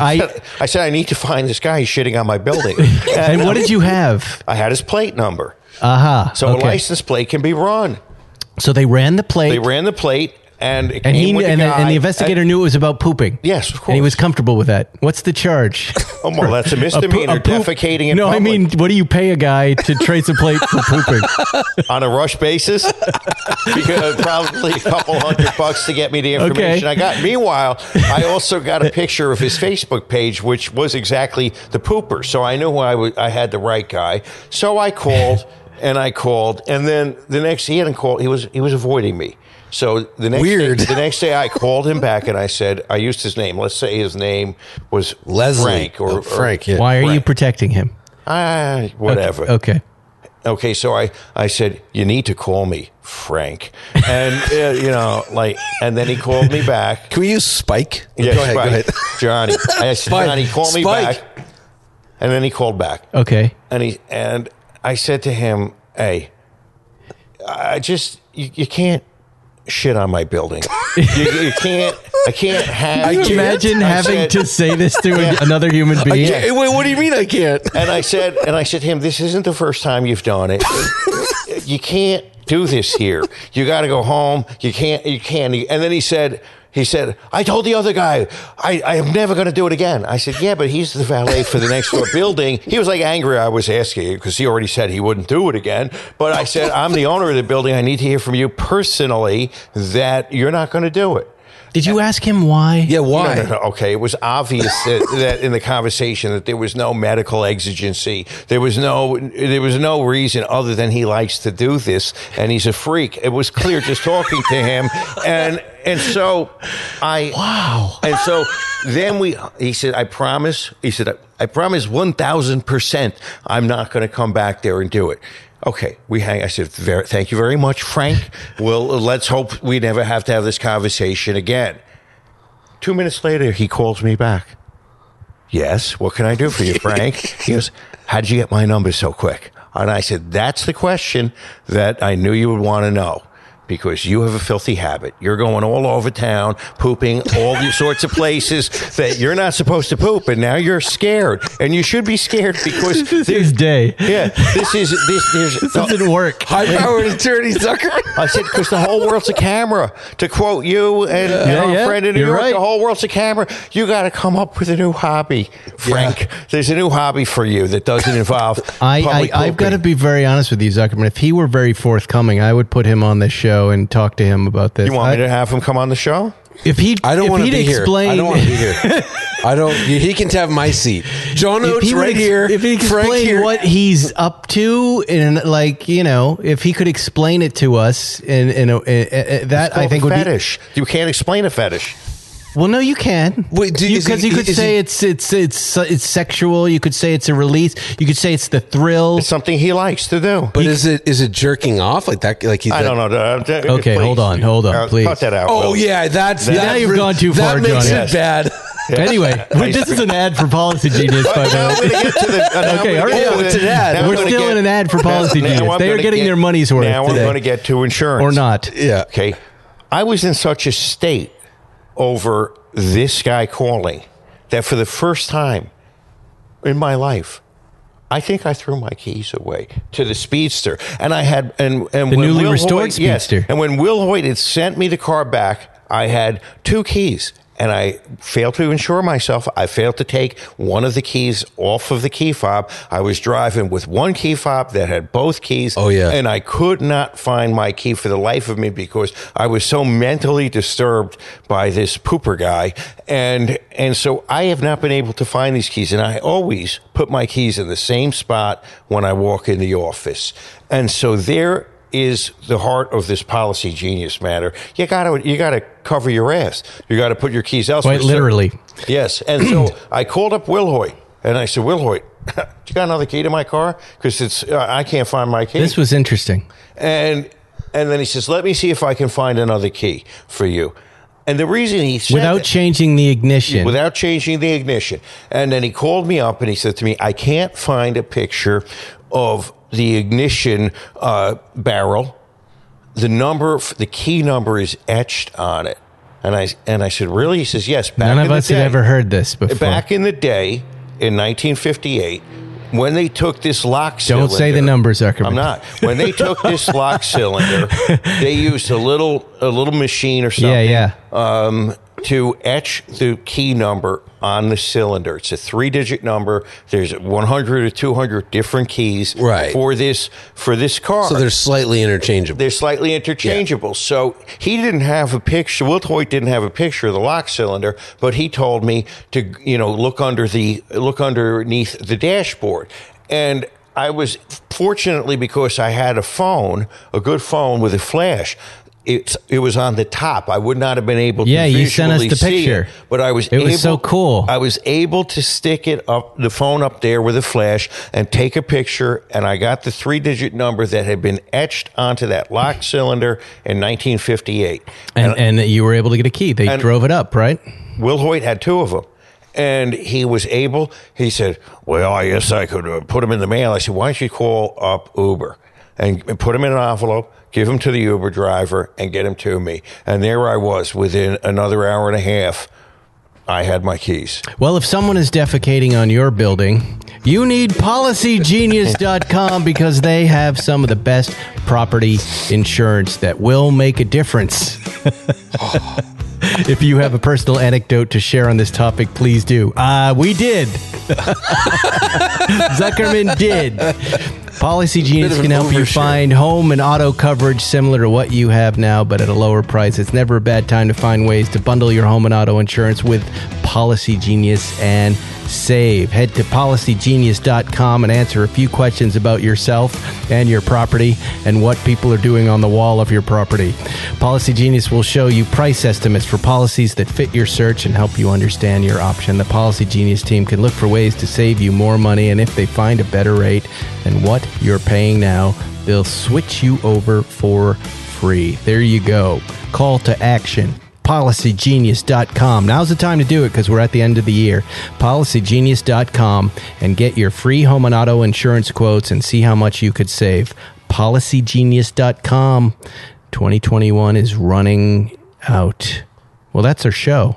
I I said, I need to find this guy. He's shitting on my building. And what did you have? I had his plate number. Uh-huh. So okay. A license plate can be run. So they ran the plate. They ran the plate. And it and, came he, with and, the guy, and the investigator and, knew it was about pooping. Yes, of course. And he was comfortable with that. What's the charge? Oh, well, that's a misdemeanor, a po- a defecating in no, public. No, I mean, what do you pay a guy to trace a plate for pooping? On a rush basis? Because probably a couple hundred bucks to get me the information okay. I got. Meanwhile, I also got a picture of his Facebook page, which was exactly the pooper. So I knew I, w- I had the right guy. So I called, and I called, and then the next he hadn't called. He was he was avoiding me. So the next Weird. Day, the next day I called him back and I said, I used his name. Let's say his name was Leslie Frank or, oh, Frank. Or, yeah. Why are Frank. You protecting him? Ah, whatever. Okay. Okay. Okay, so I, I said, you need to call me Frank. And, uh, you know, like, and then he called me back. Can we use Spike? Yeah, go, Spike. Ahead, go ahead. Johnny. I said, Spike. Johnny, call Spike. Me back. And then he called back. Okay. And he, and I said to him, hey, I just, you, you can't shit on my building. you, you can't, I can't have. Can you imagine I having said, to say this to yeah, another human being? Wait, what do you mean I can't? And I said, and I said to him, this isn't the first time you've done it. You can't do this here. You got to go home. You can't, you can't. And then he said, he said, I told the other guy, I, I am never going to do it again. I said, yeah, but he's the valet for the next door building. He was like angry I was asking because he already said he wouldn't do it again. But I said, I'm the owner of the building. I need to hear from you personally that you're not going to do it. Did you ask him why? Yeah, why? No, no, no. Okay, it was obvious that, that in the conversation that there was no medical exigency. There was no there was no reason other than he likes to do this and he's a freak. It was clear just talking to him. And And so I, wow. And so then we, he said, I promise, he said, I, I promise one thousand percent I'm not going to come back there and do it. Okay. We hang, I said, very, thank you very much, Frank. Well, let's hope we never have to have this conversation again. Two minutes later, he calls me back. Yes. What can I do for you, Frank? He goes, how did you get my number so quick? And I said, that's the question that I knew you would want to know. Because you have a filthy habit. You're going all over town, pooping all these sorts of places that you're not supposed to poop, and now you're scared. And you should be scared because this is day. Yeah, this is this. There's, this doesn't no, work. High-powered attorney, Zucker. I said because the whole world's a camera. To quote you and, yeah, and our yeah, friend in New York, right. The whole world's a camera. You got to come up with a new hobby, Frank. Yeah. There's a new hobby for you that doesn't involve. I, public I I've got to be very honest with you, Zuckerman. If he were very forthcoming, I would put him on this show and talk to him about this. You want me I, to have him come on the show? If he, I don't want to be explain, here. I don't want to be here. I don't. He can have my seat. John Oates right ex, here. If he could explain here. What he's up to, and like you know, if he could explain it to us, and and, and, and that I think would be fetish. You can't explain a fetish. Well, no, you can. Because you, you could say he, it's it's it's it's sexual. You could say it's a release. You could say it's the thrill. It's something he likes to do. But he, is it is it jerking off like that? Like he's I don't like, know. That, okay, please. hold on, hold on, uh, please. Cut that out. Oh Will. yeah, that's that, now you've re- gone too far, John. That makes John. it yes. bad. Yeah. Anyway, this is an ad for Policy Genius, by the way. Okay, all right. It's an ad. We're still in an ad for Policy Genius. They are getting their money's worth. Now we're going to get to insurance or not? Yeah. Okay. I was in such a state over this guy calling that for the first time in my life, I think I threw my keys away to the Speedster. And I had, and, and the when newly Will restored Hoyt, Speedster. Yes, and when Will Hoyt had sent me the car back, I had two keys and I failed to insure myself. I failed to take one of the keys off of the key fob. I was driving with one key fob that had both keys. Oh, yeah. And I could not find my key for the life of me because I was so mentally disturbed by this pooper guy. And and so I have not been able to find these keys. And I always put my keys in the same spot when I walk in the office. And so there is the heart of this Policy Genius matter. You gotta, you gotta cover your ass. You gotta put your keys elsewhere. Quite literally. So, yes. And so I called up Will Hoyt and I said, Will Hoyt, do you got another key to my car? Because it's uh, I can't find my key. This was interesting. And and then he says, let me see if I can find another key for you. And the reason he said without that, changing the ignition, without changing the ignition. And then he called me up and he said to me, I can't find a picture of the ignition uh, barrel the number, the key number is etched on it. And I and I said, really? He says, yes. Back None of in us the day, had ever heard this before. Back in the day, in nineteen fifty-eight, when they took this lock cylinder. Don't say the number, Zuckerman. I'm not. When they took this lock cylinder, they used a little a little machine or something. Yeah, yeah. Um, to etch the key number on the cylinder. It's a three-digit number. There's one hundred or two hundred different keys right. for this for this car. So they're slightly interchangeable. They're slightly interchangeable. Yeah. So he didn't have a picture. Wilt Hoyt didn't have a picture of the lock cylinder, but he told me to you know look under the look underneath the dashboard. And I was fortunately because I had a phone, a good phone with a flash. It, it was on the top. I would not have been able to yeah, visually you sent us the see picture. It, but I was it able, was so cool. I was able to stick it up the phone up there with a flash and take a picture, and I got the three-digit number that had been etched onto that lock cylinder in nineteen fifty-eight. And, and, and you were able to get a key. They drove it up, right? Will Hoyt had two of them. And he was able, he said, well, I guess I could put them in the mail. I said, why don't you call up Uber and, and put them in an envelope, give him to the Uber driver, and get him to me. And there I was. Within another hour and a half, I had my keys. Well, if someone is defecating on your building, you need policy genius dot com because they have some of the best property insurance that will make a difference. If you have a personal anecdote to share on this topic, please do. Uh, we did. Zuckerman did. Policy Genius can help you find home and auto coverage similar to what you have now, but at a lower price. It's never a bad time to find ways to bundle your home and auto insurance with Policy Genius and save. Head to policy genius dot com and answer a few questions about yourself and your property and what people are doing on the wall of your property. Policy Genius will show you price estimates for policies that fit your search and help you understand your option. The Policy Genius team can look for ways to save you more money, and if they find a better rate than what you're paying now, they'll switch you over for free. There you go. Call to action. policy genius dot com. Now's the time to do it because we're at the end of the year. policy genius dot com and get your free home and auto insurance quotes and see how much you could save. policy genius dot com. twenty twenty-one is running out. Well, that's our show.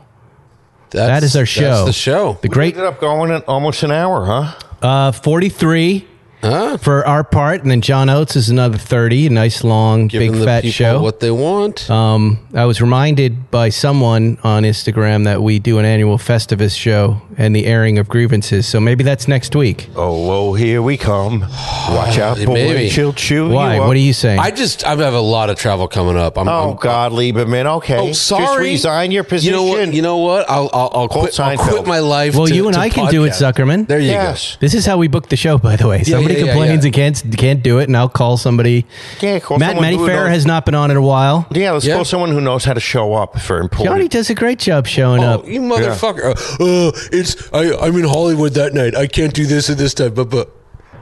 That's, that is our show. That's the show. The we great, ended up going in almost an hour, huh? Uh, forty-three. Huh? For our part, and then John Oates is another thirty, a nice long, giving big fat show. What they want. Um, I was reminded by someone on Instagram that we do an annual Festivus show and the airing of grievances, so maybe that's next week. Oh, well, here we come. Watch out, boy. She'll chew Why? You up. What are you saying? I just I have a lot of travel coming up. I'm, oh I'm, God, Lieberman. Okay. Oh, sorry. Just resign your position. You know what? You know what? I'll I'll, I'll, quit, I'll quit my life. Well, to, you and I podcast. Can do it, Zuckerman. There you yes. go. This is how we book the show, by the way. So yeah, Somebody yeah, complains yeah, yeah. and can't can't do it, and I'll call somebody. Yeah, call Matt, Matty Farrer knows. Has not been on in a while. Yeah, let's yeah. call someone who knows how to show up for important. Johnny does a great job showing oh, up. You motherfucker! Yeah. Uh, it's I, I'm in Hollywood that night. I can't do this at this time. But but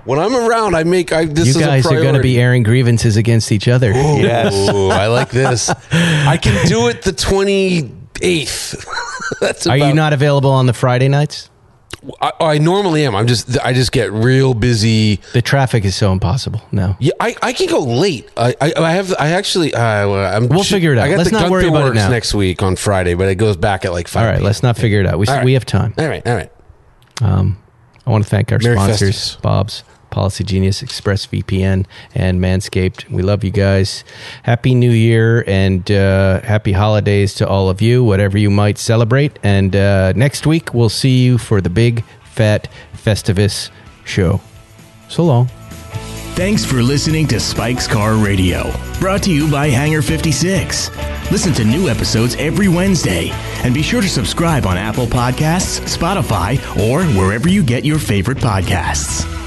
when I'm around, I make I, this. You guys is a priority. Are going to be airing grievances against each other. Ooh, yes, Ooh, I like this. I can do it the twenty-eighth. That's about. Are you not available on the Friday nights? I, I normally am. I'm just. I just get real busy. The traffic is so impossible now. Yeah, I, I can go late. I I, I have. I actually. Uh, I'm we'll sh- figure it out. I got let's the not worry about it now. Next week on Friday, but it goes back at like five. All right, p m let's not figure it out. We should, right. we have time. All right, all right. Um, I want to thank our Merry sponsors, Festus. Bob's, Policy Genius, ExpressVPN, and Manscaped. We love you guys. Happy New Year and uh, happy holidays to all of you, whatever you might celebrate. And uh, next week, we'll see you for the Big Fat Festivus Show. So long. Thanks for listening to Spike's Car Radio, brought to you by Hangar fifty-six. Listen to new episodes every Wednesday, and be sure to subscribe on Apple Podcasts, Spotify, or wherever you get your favorite podcasts.